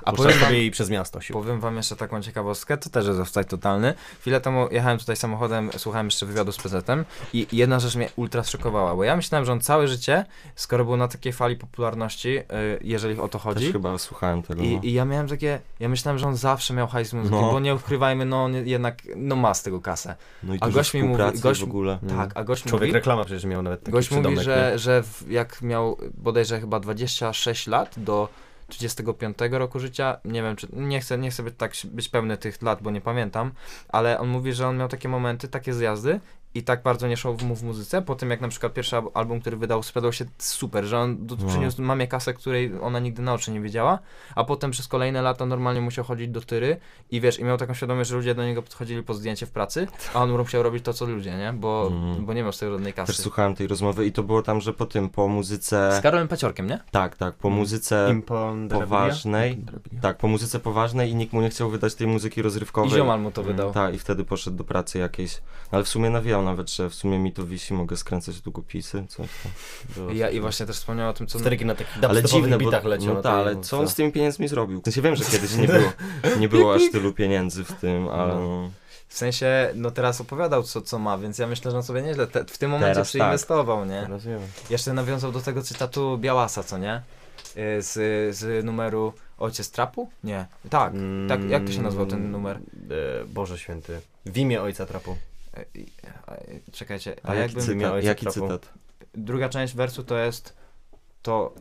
A powiem wam, i przez miasto się. Powiem wam jeszcze taką ciekawostkę, to też jest offside totalny. Chwilę temu jechałem tutaj samochodem, słuchałem jeszcze wywiadu z Pezetem i jedna rzecz mnie ultra szokowała, bo ja myślałem, że on całe życie, skoro był na takiej fali popularności, jeżeli o to chodzi... Też chyba słuchałem tego. I, no. i ja miałem takie... Ja myślałem, że on zawsze miał hajs z muzyki, no. bo nie ukrywajmy, no on jednak no ma z tego kasę. No i a gość mi mówi, gość, w ogóle. Tak, a gość Człowiek mówi, reklama przecież miał nawet taki gość mówi, że, że w, jak miał bodajże chyba dwadzieścia sześć lat do... trzydziestego piątego roku życia, nie wiem czy, nie chcę, nie chcę być, tak, być pełny tych lat, bo nie pamiętam, ale on mówi, że on miał takie momenty, takie zjazdy i tak bardzo nie szło mu w muzyce, po tym jak na przykład pierwszy album, który wydał, sprzedał się super, że on do, przyniósł mamie kasę, której ona nigdy na oczy nie wiedziała, a potem przez kolejne lata normalnie musiał chodzić do tyry i wiesz, i miał taką świadomość, że ludzie do niego podchodzili po zdjęcie w pracy, a on musiał robić to, co ludzie, nie? Bo, mm. bo nie miał z tego żadnej kasy. Też słuchałem tej rozmowy i to było tam, że po tym, po muzyce... Z Karolem Paciorkiem, nie? Tak, tak, po muzyce poważnej, tak, po muzyce poważnej i nikt mu nie chciał wydać tej muzyki rozrywkowej. I ziomal mu to wydał. Tak, i wtedy poszedł do pracy jakiejś, ale w sumie nawijał nawet, że w sumie mi to wisi, mogę skręcać długopisy, coś tam. Do... Ja i właśnie też wspomniałem o tym, co... Steryki na takich dubstepowych bitach leciał. No tak, ale co on z tymi pieniędzmi zrobił? W sensie wiem, że kiedyś nie było, nie było aż tylu pieniędzy w tym, ale... No. W sensie, no teraz opowiadał co, co ma, więc ja myślę, że on sobie nieźle te, w tym momencie teraz przyinwestował, tak. nie? Rozumiem. Jeszcze nawiązał do tego cytatu Białasa, co nie? Z, z numeru Ojciec Trapu? Nie. Tak, mm, tak, jak to się nazywał ten numer? E, Boże Święty. W imię Ojca Trapu. Czekajcie, a, a jaki, jakbym cytat, jaki cytat? Druga część wersu to jest to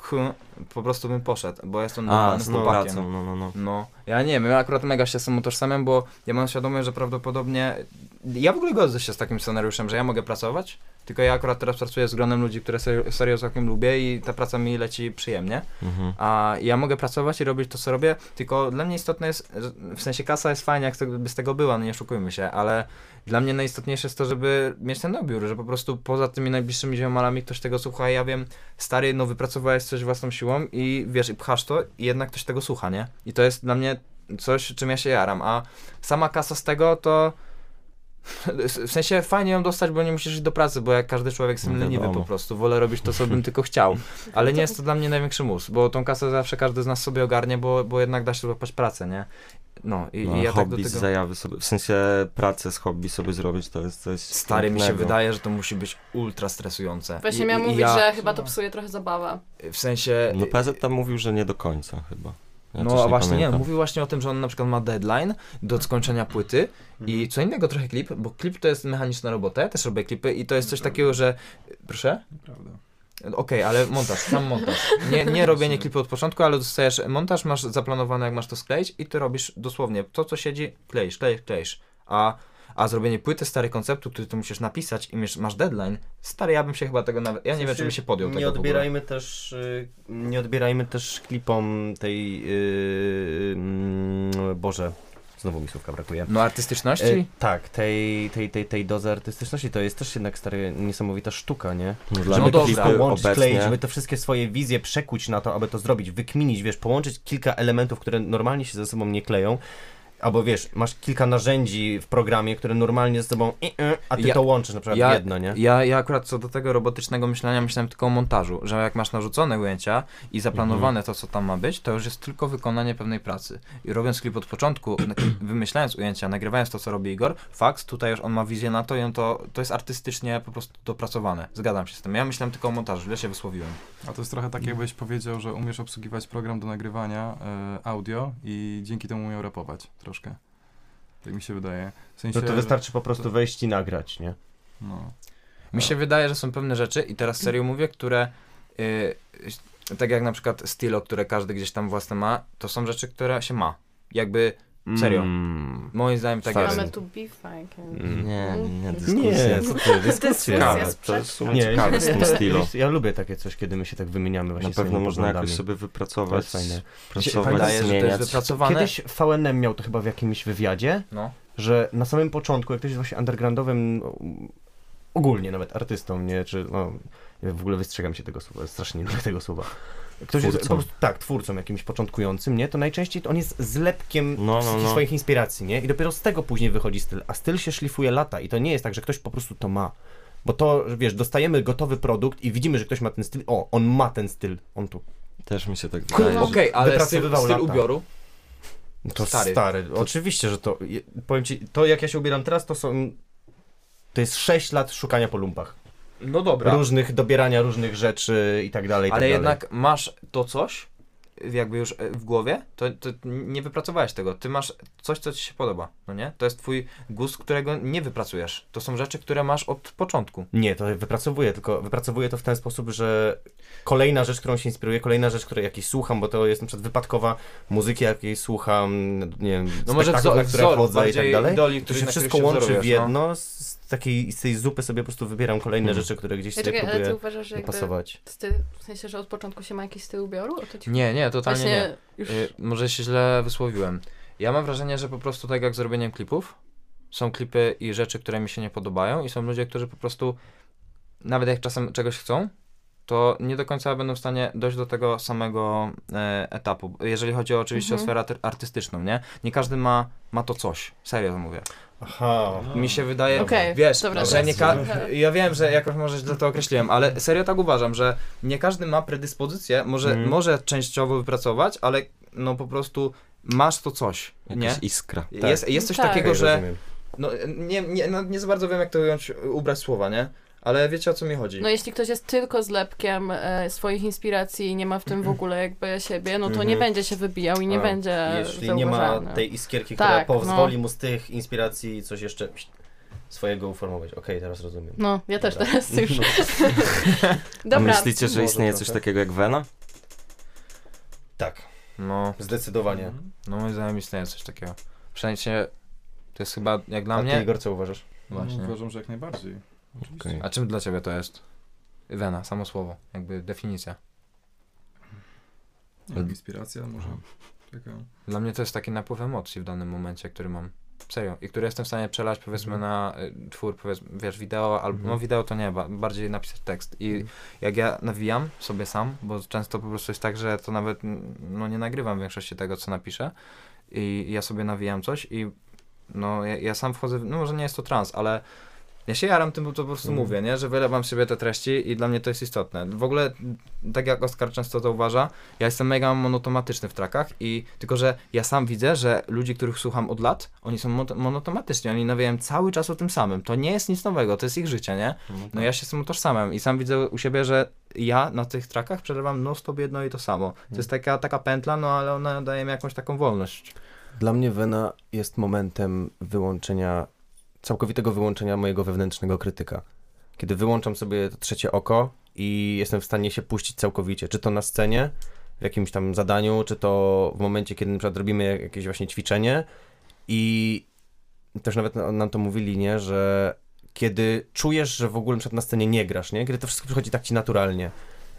hm, po prostu bym poszedł, bo jest on normalny z chłopakiem. No, no, no. no, ja nie wiem, ja akurat mega się sam utożsamiam, bo ja mam świadomość, że prawdopodobnie ja w ogóle godzę się z takim scenariuszem, że ja mogę pracować, tylko ja akurat teraz pracuję z gronem ludzi, które serio, serio całkiem lubię i ta praca mi leci przyjemnie, mhm. a ja mogę pracować i robić to, co robię, tylko dla mnie istotne jest, w sensie kasa jest fajnie, jak to, by z tego była, no nie oszukujmy się, ale dla mnie najistotniejsze jest to, żeby mieć ten dobiór, że po prostu poza tymi najbliższymi ziomalami ktoś tego słucha i ja wiem, stary, no wypracowałeś coś własną siłą i wiesz, i pchasz to i jednak ktoś tego słucha, nie? I to jest dla mnie coś, czym ja się jaram, a sama kasa z tego to... W sensie fajnie ją dostać, bo nie musisz iść do pracy, bo jak każdy człowiek jestem leniwy po prostu, wolę robić to, co bym tylko chciał, ale nie jest to dla mnie największy mus, bo tą kasę zawsze każdy z nas sobie ogarnie, bo, bo jednak da się złapać pracę, nie? No i, no, i ja tak do tego... z zajawy sobie, w sensie pracę z hobby sobie zrobić, to jest coś... Stary, mi się wydaje, że to musi być ultra stresujące. Właśnie I, miałem i mówić, ja... że chyba to psuje trochę zabawa. W sensie... No Pezet tam mówił, że nie do końca chyba. Ja no a właśnie pamiętam. nie, mówił właśnie o tym, że on na przykład ma deadline do skończenia płyty i co innego trochę klip, bo klip to jest mechaniczna robota, ja też robię klipy i to jest coś takiego, że... Proszę? Prawda. Okej, okay, ale montaż, sam montaż. Nie, nie robienie klipu od początku, ale dostajesz montaż, masz zaplanowane jak masz to skleić i ty robisz dosłownie to, co siedzi, kleisz, kleisz, kleisz. A, a zrobienie płyty, stary konceptu, który ty musisz napisać i masz deadline, stary, ja bym się chyba tego nawet, ja nie w sensie, wiem, czy bym się podjął nie tego odbierajmy też, nie odbierajmy też klipom tej, yy, yy, Boże. Znowu mi słówka brakuje. No artystyczności? E, tak, tej, tej, tej, tej dozy artystyczności to jest też jednak stary, niesamowita sztuka, nie? No żeby no dobra, połączyć, kleić, żeby te wszystkie swoje wizje przekuć na to, aby to zrobić, wykminić, wiesz, połączyć kilka elementów, które normalnie się ze sobą nie kleją. Albo wiesz, masz kilka narzędzi w programie, które normalnie z sobą, a ty ja, to łączysz na przykład ja, jedno, nie? Ja, ja akurat co do tego robotycznego myślenia myślałem tylko o montażu, że jak masz narzucone ujęcia i zaplanowane to, co tam ma być, to już jest tylko wykonanie pewnej pracy. I robiąc klip od początku, wymyślając ujęcia, nagrywając to, co robi Igor, fakt, tutaj już on ma wizję na to i on to, to jest artystycznie po prostu dopracowane. Zgadzam się z tym. Ja myślałem tylko o montażu, ja się wysłowiłem. A to jest trochę tak, jakbyś powiedział, że umiesz obsługiwać program do nagrywania y, audio i dzięki temu umiał rapować. Troszkę. Tak mi się wydaje. W sensie, no to wystarczy po prostu to... wejść i nagrać, nie? No. Mi się wydaje, że są pewne rzeczy i teraz serio mówię, które yy, tak jak na przykład stylo, które każdy gdzieś tam własne ma, to są rzeczy, które się ma. Jakby Serio. Mm. Moim zdaniem tak jest. Mamy tu bifa jakiegoś. Nie, nie, dyskusja. Nie, to jest stylu. Ja lubię takie coś, kiedy my się tak wymieniamy właśnie. Na pewno można jakoś sobie wypracować. Wydaje się, że to jest wypracowane. Kiedyś V N M miał to chyba w jakimś wywiadzie, no. Że na samym początku, jak ktoś jest właśnie undergroundowym, ogólnie nawet artystą, nie, czy no, ja w ogóle wystrzegam się tego słowa, strasznie nie lubię tego słowa. Ktoś twórcą. Jest po prostu, tak, twórcą jakimś początkującym, nie? To najczęściej on jest zlepkiem no, no, no. swoich inspiracji, nie? I dopiero z tego później wychodzi styl, a styl się szlifuje lata i to nie jest tak, że ktoś po prostu to ma. Bo to, wiesz, dostajemy gotowy produkt i widzimy, że ktoś ma ten styl, o, on ma ten styl, on tu. Też mi się tak wydaje. Okej, okay, ale styl, styl ubioru? To stary. stary. To... Oczywiście, że to, powiem ci, to jak ja się ubieram teraz, to są, to jest sześć lat szukania po lumpach. No dobra. Różnych, dobierania różnych rzeczy i tak dalej. Ale tak jednak dalej. Masz to coś, jakby już w głowie, to, to nie wypracowałeś tego. Ty masz coś, co ci się podoba, no nie? To jest twój gust, którego nie wypracujesz. To są rzeczy, które masz od początku. Nie, to wypracowuję, tylko wypracowuję to w ten sposób, że kolejna rzecz, którą się inspiruję, kolejna rzecz, której jakiej słucham, bo to jest na przykład wypadkowa muzyki, jakiej słucham, nie wiem, no może na które chodzę i tak dalej. Idoli, to się wszystko się łączy wzorujesz, w jedno, no. z takiej, z tej zupy sobie po prostu wybieram kolejne hmm. rzeczy, które gdzieś sobie próbuję pasować. Ale ty uważasz, że styl, w sensie, że od początku się ma jakiś styl ubioru? O to ci... Nie, nie, totalnie właśnie nie. Już... Y, może się źle wysłowiłem. Ja mam wrażenie, że po prostu tak jak z robieniem klipów, są klipy i rzeczy, które mi się nie podobają i są ludzie, którzy po prostu, nawet jak czasem czegoś chcą, to nie do końca będą w stanie dojść do tego samego e, etapu. Jeżeli chodzi oczywiście mhm. o sferę artystyczną, nie? Nie każdy ma, ma to coś. Serio to mówię. Aha. Mi się wydaje, okay, wiesz, dobra, że nie ka- ja wiem, że jakoś może źle to określiłem, ale serio tak uważam, że nie każdy ma predyspozycję, może, mm. może częściowo wypracować, ale no po prostu masz to coś, jakaś nie? iskra. Tak. Jest, jest coś tak. takiego, okay, że no, nie, nie, no, nie za bardzo wiem, jak to ująć, ubrać słowa, nie? Ale wiecie, o co mi chodzi. No jeśli ktoś jest tylko zlepkiem e, swoich inspiracji i nie ma w tym w ogóle jakby siebie, no to nie będzie się wybijał i nie A, będzie Jeśli zauważany. Nie ma tej iskierki, tak, która pozwoli no. mu z tych inspiracji coś jeszcze swojego uformować. Okej, okay, teraz rozumiem. No, ja Dobra. też teraz już. No. Dobra. A myślicie, że istnieje coś takiego jak wena? Tak. No. Zdecydowanie. No moim zdaniem istnieje coś takiego. Przynajmniej to jest chyba jak dla A mnie... A ty, Igor, co uważasz? Właśnie. No, uważam, że jak najbardziej. Okay. A czym dla ciebie to jest? Wena, samo słowo, jakby definicja. Nie, inspiracja może. Taka... Dla mnie to jest taki napływ emocji w danym momencie, który mam. Serio. I który jestem w stanie przelać powiedzmy mm. na y, twór, powiedzmy, wiesz, wideo, albo mm. no wideo to nie, ba, bardziej napisać tekst. I mm. jak ja nawijam sobie sam, bo często po prostu jest tak, że to nawet no, nie nagrywam w większości tego, co napiszę. I ja sobie nawijam coś i no ja, ja sam wchodzę, w, no może nie jest to trans, ale ja się jaram tym, bo to po prostu mm. mówię, nie? Że wylewam sobie te treści i dla mnie to jest istotne. W ogóle, tak jak Oskar często to uważa, ja jestem mega monotematyczny w trakach i tylko, że ja sam widzę, że ludzi, których słucham od lat, oni są monotematyczni, oni nawijają cały czas o tym samym. To nie jest nic nowego, to jest ich życie, nie? No ja się sam utożsamiam i sam widzę u siebie, że ja na tych trakach przelewam non stop jedno i to samo. To mm. jest taka, taka pętla, no ale ona daje mi jakąś taką wolność. Dla mnie wena jest momentem wyłączenia całkowitego wyłączenia mojego wewnętrznego krytyka. Kiedy wyłączam sobie to trzecie oko i jestem w stanie się puścić całkowicie, czy to na scenie, w jakimś tam zadaniu, czy to w momencie, kiedy na przykład robimy jakieś właśnie ćwiczenie i też nawet nam to mówili, nie, że kiedy czujesz, że w ogóle na przykład na scenie nie grasz, nie, kiedy to wszystko przychodzi tak ci naturalnie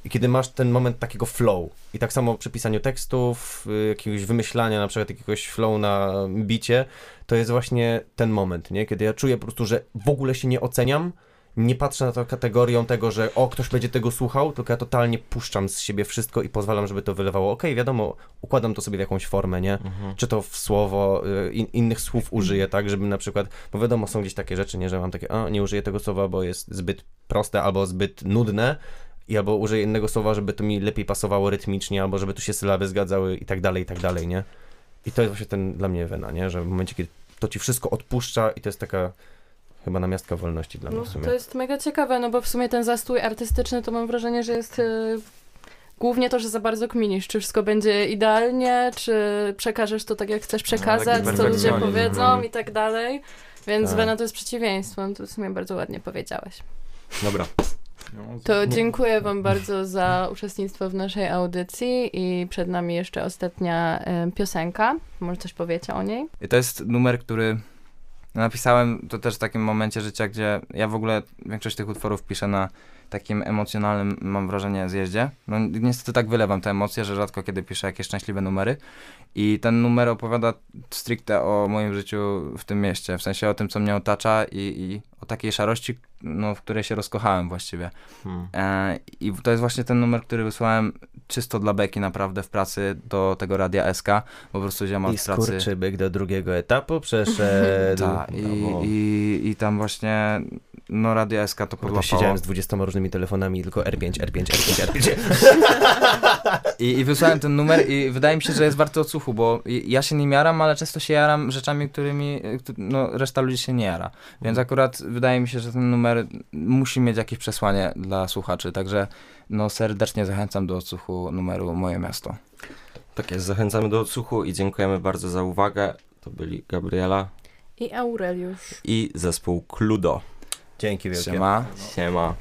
i kiedy masz ten moment takiego flow i tak samo przy pisaniu tekstów, jakiegoś wymyślania, na przykład jakiegoś flow na bicie, to jest właśnie ten moment, nie? Kiedy ja czuję po prostu, że w ogóle się nie oceniam, nie patrzę na to kategorią tego, że o, ktoś będzie tego słuchał, tylko ja totalnie puszczam z siebie wszystko i pozwalam, żeby to wylewało. Okej, okay, wiadomo, układam to sobie w jakąś formę, nie? Mhm. Czy to w słowo, in, innych słów użyję, tak? Żebym na przykład, bo wiadomo, są gdzieś takie rzeczy, nie? Że mam takie, a, nie użyję tego słowa, bo jest zbyt proste albo zbyt nudne, i albo użyję innego słowa, żeby to mi lepiej pasowało rytmicznie, albo żeby tu się sylaby zgadzały i tak dalej, i tak dalej, nie? I to jest właśnie ten dla mnie wena, nie? Że w momencie, kiedy to ci wszystko odpuszcza i to jest taka chyba namiastka wolności dla mnie w sumie. To jest mega ciekawe, no bo w sumie ten zastój artystyczny to mam wrażenie, że jest yy, głównie to, że za bardzo kminisz, czy wszystko będzie idealnie, czy przekażesz to tak, jak chcesz przekazać, no, co ludzie powiedzą i tak dalej, więc tak. Wena to jest przeciwieństwem, to w sumie bardzo ładnie powiedziałeś. Dobra. To dziękuję wam bardzo za uczestnictwo w naszej audycji i przed nami jeszcze ostatnia y, piosenka. Może coś powiecie o niej? I to jest numer, który napisałem, to też w takim momencie życia, gdzie ja w ogóle większość tych utworów piszę na takim emocjonalnym, mam wrażenie, zjeździe. No niestety tak wylewam te emocje, że rzadko kiedy piszę jakieś szczęśliwe numery. I ten numer opowiada stricte o moim życiu w tym mieście, w sensie o tym, co mnie otacza i, i o takiej szarości, no, w której się rozkochałem właściwie. Hmm. E, I to jest właśnie ten numer, który wysłałem czysto dla beki naprawdę w pracy do tego Radia S K, po prostu ziomal z pracy. I skurczybyk do drugiego etapu przeszedł. Ta, i, no. i, I tam właśnie... No Radio S K to podłapało. Siedziałem z dwudziestoma różnymi telefonami, tylko R pięć, R pięć, R pięć, R pięć. I, I wysłałem ten numer i wydaje mi się, że jest warty odsłuchu, bo ja się nim jaram, ale często się jaram rzeczami, którymi no, reszta ludzi się nie jara. Więc akurat wydaje mi się, że ten numer musi mieć jakieś przesłanie dla słuchaczy. Także no, serdecznie zachęcam do odsłuchu numeru Moje Miasto. Tak jest, zachęcamy do odsłuchu i dziękujemy bardzo za uwagę. To byli Gabriela i Aureliusz i zespół Cluedo. Dzięki wielkie. Siema. Siema.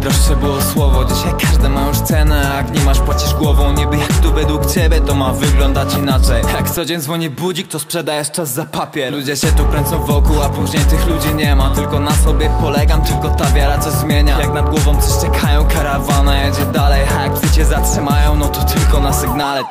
Droższe było słowo, dzisiaj każde ma już cenę. A jak nie masz, płacisz głową. Niby jak tu według ciebie to ma wyglądać inaczej. Jak co dzień dzwoni budzik, to sprzedajesz czas za papier. Ludzie się tu kręcą wokół, a później tych ludzi nie ma. Tylko na sobie polegam, tylko ta wiara coś zmienia. Jak nad głową coś czekają, karawana jedzie dalej. A jak psy cię zatrzymają, no to tylko na sygnale.